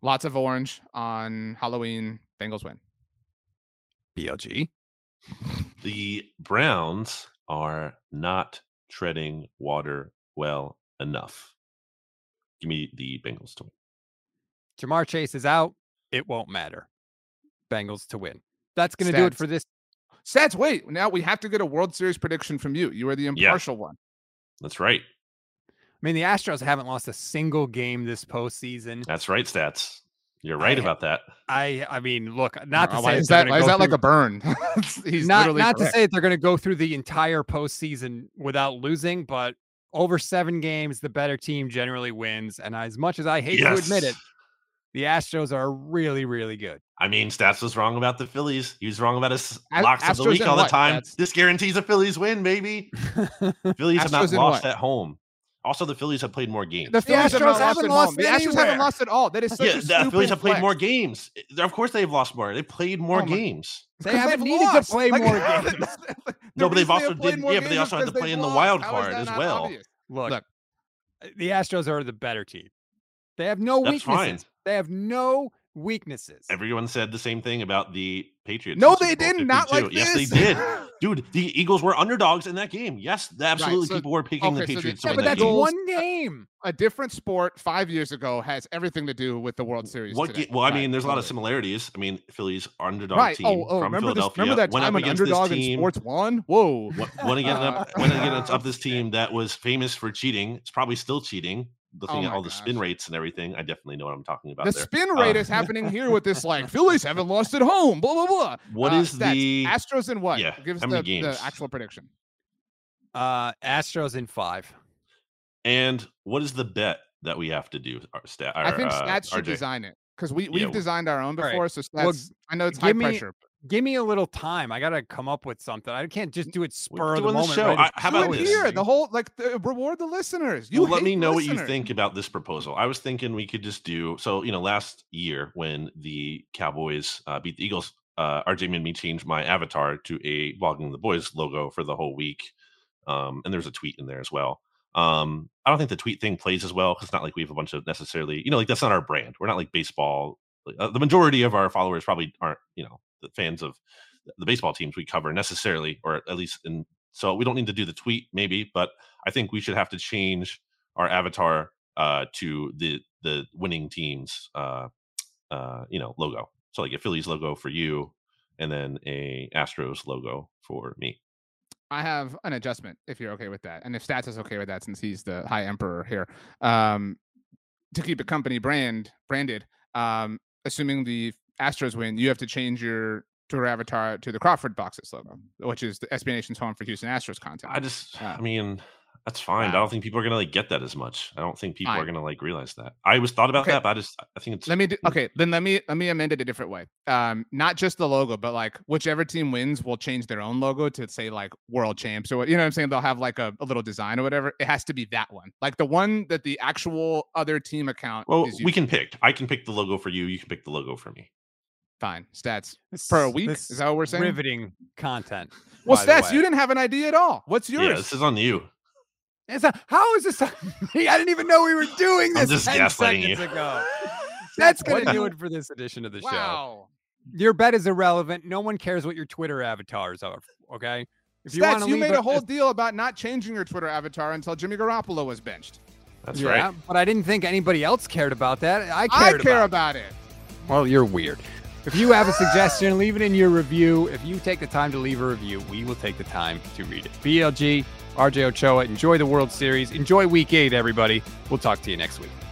Lots of orange on Halloween. Bengals win. B L G. The Browns are not treading water well enough. Give me the Bengals to win. Jamar Chase is out. It won't matter. Bengals to win. That's going to do it for this. Stats, wait. Now we have to get a World Series prediction from you. You are the impartial yeah. one. That's right. I mean, the Astros haven't lost a single game this postseason. That's right, Stats. You're right I, about that. I I mean, look, not no, to say... Is that, why is that through, like a burn? He's not not correct. To say that they're going to go through the entire postseason without losing, but over seven games, the better team generally wins. And as much as I hate yes. to admit it, the Astros are really, really good. I mean, Stats was wrong about the Phillies. He was wrong about his a- locks Astros of the week all the time. That's... This guarantees a Phillies win, baby. Phillies have not lost what? At home. Also, the Phillies have played more games. The, the Astros haven't lost. The Astros haven't lost at all. That is such yeah, a stupid the Phillies have played flex. More games. Of course, they've lost more. They played more oh games. They haven't needed lost. To play like, more games. No, but they've also did. Yeah, but they also had to play in the wild card as well. Look, the Astros are the better team. They have no weaknesses. They have no weaknesses. Everyone said the same thing about the Patriots. No, they did not like this. Yes, they did. Dude, the Eagles were underdogs in that game. Yes, absolutely. Right, so, people were picking okay, the Patriots. So they, yeah, but that that's game. One game. A different sport five years ago has everything to do with the World Series. What today. Ge- well, I mean, there's right. a lot of similarities. I mean, Phillies underdog right. team oh, oh, from remember Philadelphia. This, remember that time an underdog in sports won? Whoa. When again, uh, up, when again, up this team that was famous for cheating. It's probably still cheating. looking oh at all gosh. the spin rates and everything, I definitely know what I'm talking about. The there. spin rate um, is happening here with this, like, Phillies haven't lost at home, blah, blah, blah. What uh, is stats. the Astros in what? Yeah, Give us the, the actual prediction. Uh, Astros in five. And what is the bet that we have to do? Our stat, our, I think Stats uh, should R J. design it, because we, we've yeah. designed our own before, right. so Stats, well, I know it's high me, pressure. Give me a little time. I got to come up with something. I can't just do it spur of the moment. Show. Right? I, how about this? Here, the whole, like, the, reward the listeners. You well, let me know listeners. what you think about this proposal. I was thinking we could just do, so, you know, last year when the Cowboys uh, beat the Eagles, uh, R J made me change my avatar to a Vlogging the Boys logo for the whole week. Um, and there's a tweet in there as well. Um, I don't think the tweet thing plays as well, because it's not like we have a bunch of necessarily, you know, like, that's not our brand. We're not like baseball. Uh, the majority of our followers probably aren't, you know, the fans of the baseball teams we cover necessarily, or at least, in, so we don't need to do the tweet maybe, but I think we should have to change our avatar uh, to the the winning team's uh, uh, you know, logo. So like a Phillies logo for you, and then a Astros logo for me. I have an adjustment, if you're okay with that, and if Stats is okay with that, since he's the high emperor here. Um, to keep it company brand branded, um, assuming the Astros win, you have to change your Twitter avatar to the Crawford Boxes logo, which is the S B Nation's home for Houston Astros content. I just, uh, I mean, that's fine. Wow. I don't think people are gonna like get that as much. I don't think people I, are gonna like realize that. I was thought about okay. that, but I just, I think it's. Let me do, okay. Then let me let me amend it a different way. Um, not just the logo, but like whichever team wins will change their own logo to say like World Champs or what, you know what I'm saying. They'll have like a, a little design or whatever. It has to be that one, like the one that the actual other team account. Well, is we can pick. I can pick the logo for you. You can pick the logo for me. Fine. Stats this, per week. Is that what we're saying? Riveting content. Well, Stats, you didn't have an idea at all. What's yours? Yeah, this is on you. It's a, how is this? I didn't even know we were doing this. I'm just gaslighting you. Ago. That's going to do it for this edition of the wow. show. Your bet is irrelevant. No one cares what your Twitter avatars are. Okay. If you Stats, you made a whole a, deal about not changing your Twitter avatar until Jimmy Garoppolo was benched. That's yeah, right. But I didn't think anybody else cared about that. I, I about care about it. it. Well, you're weird. If you have a suggestion, leave it in your review. If you take the time to leave a review, we will take the time to read it. B L G, R J Ochoa, enjoy the World Series. Enjoy Week eight, everybody. We'll talk to you next week.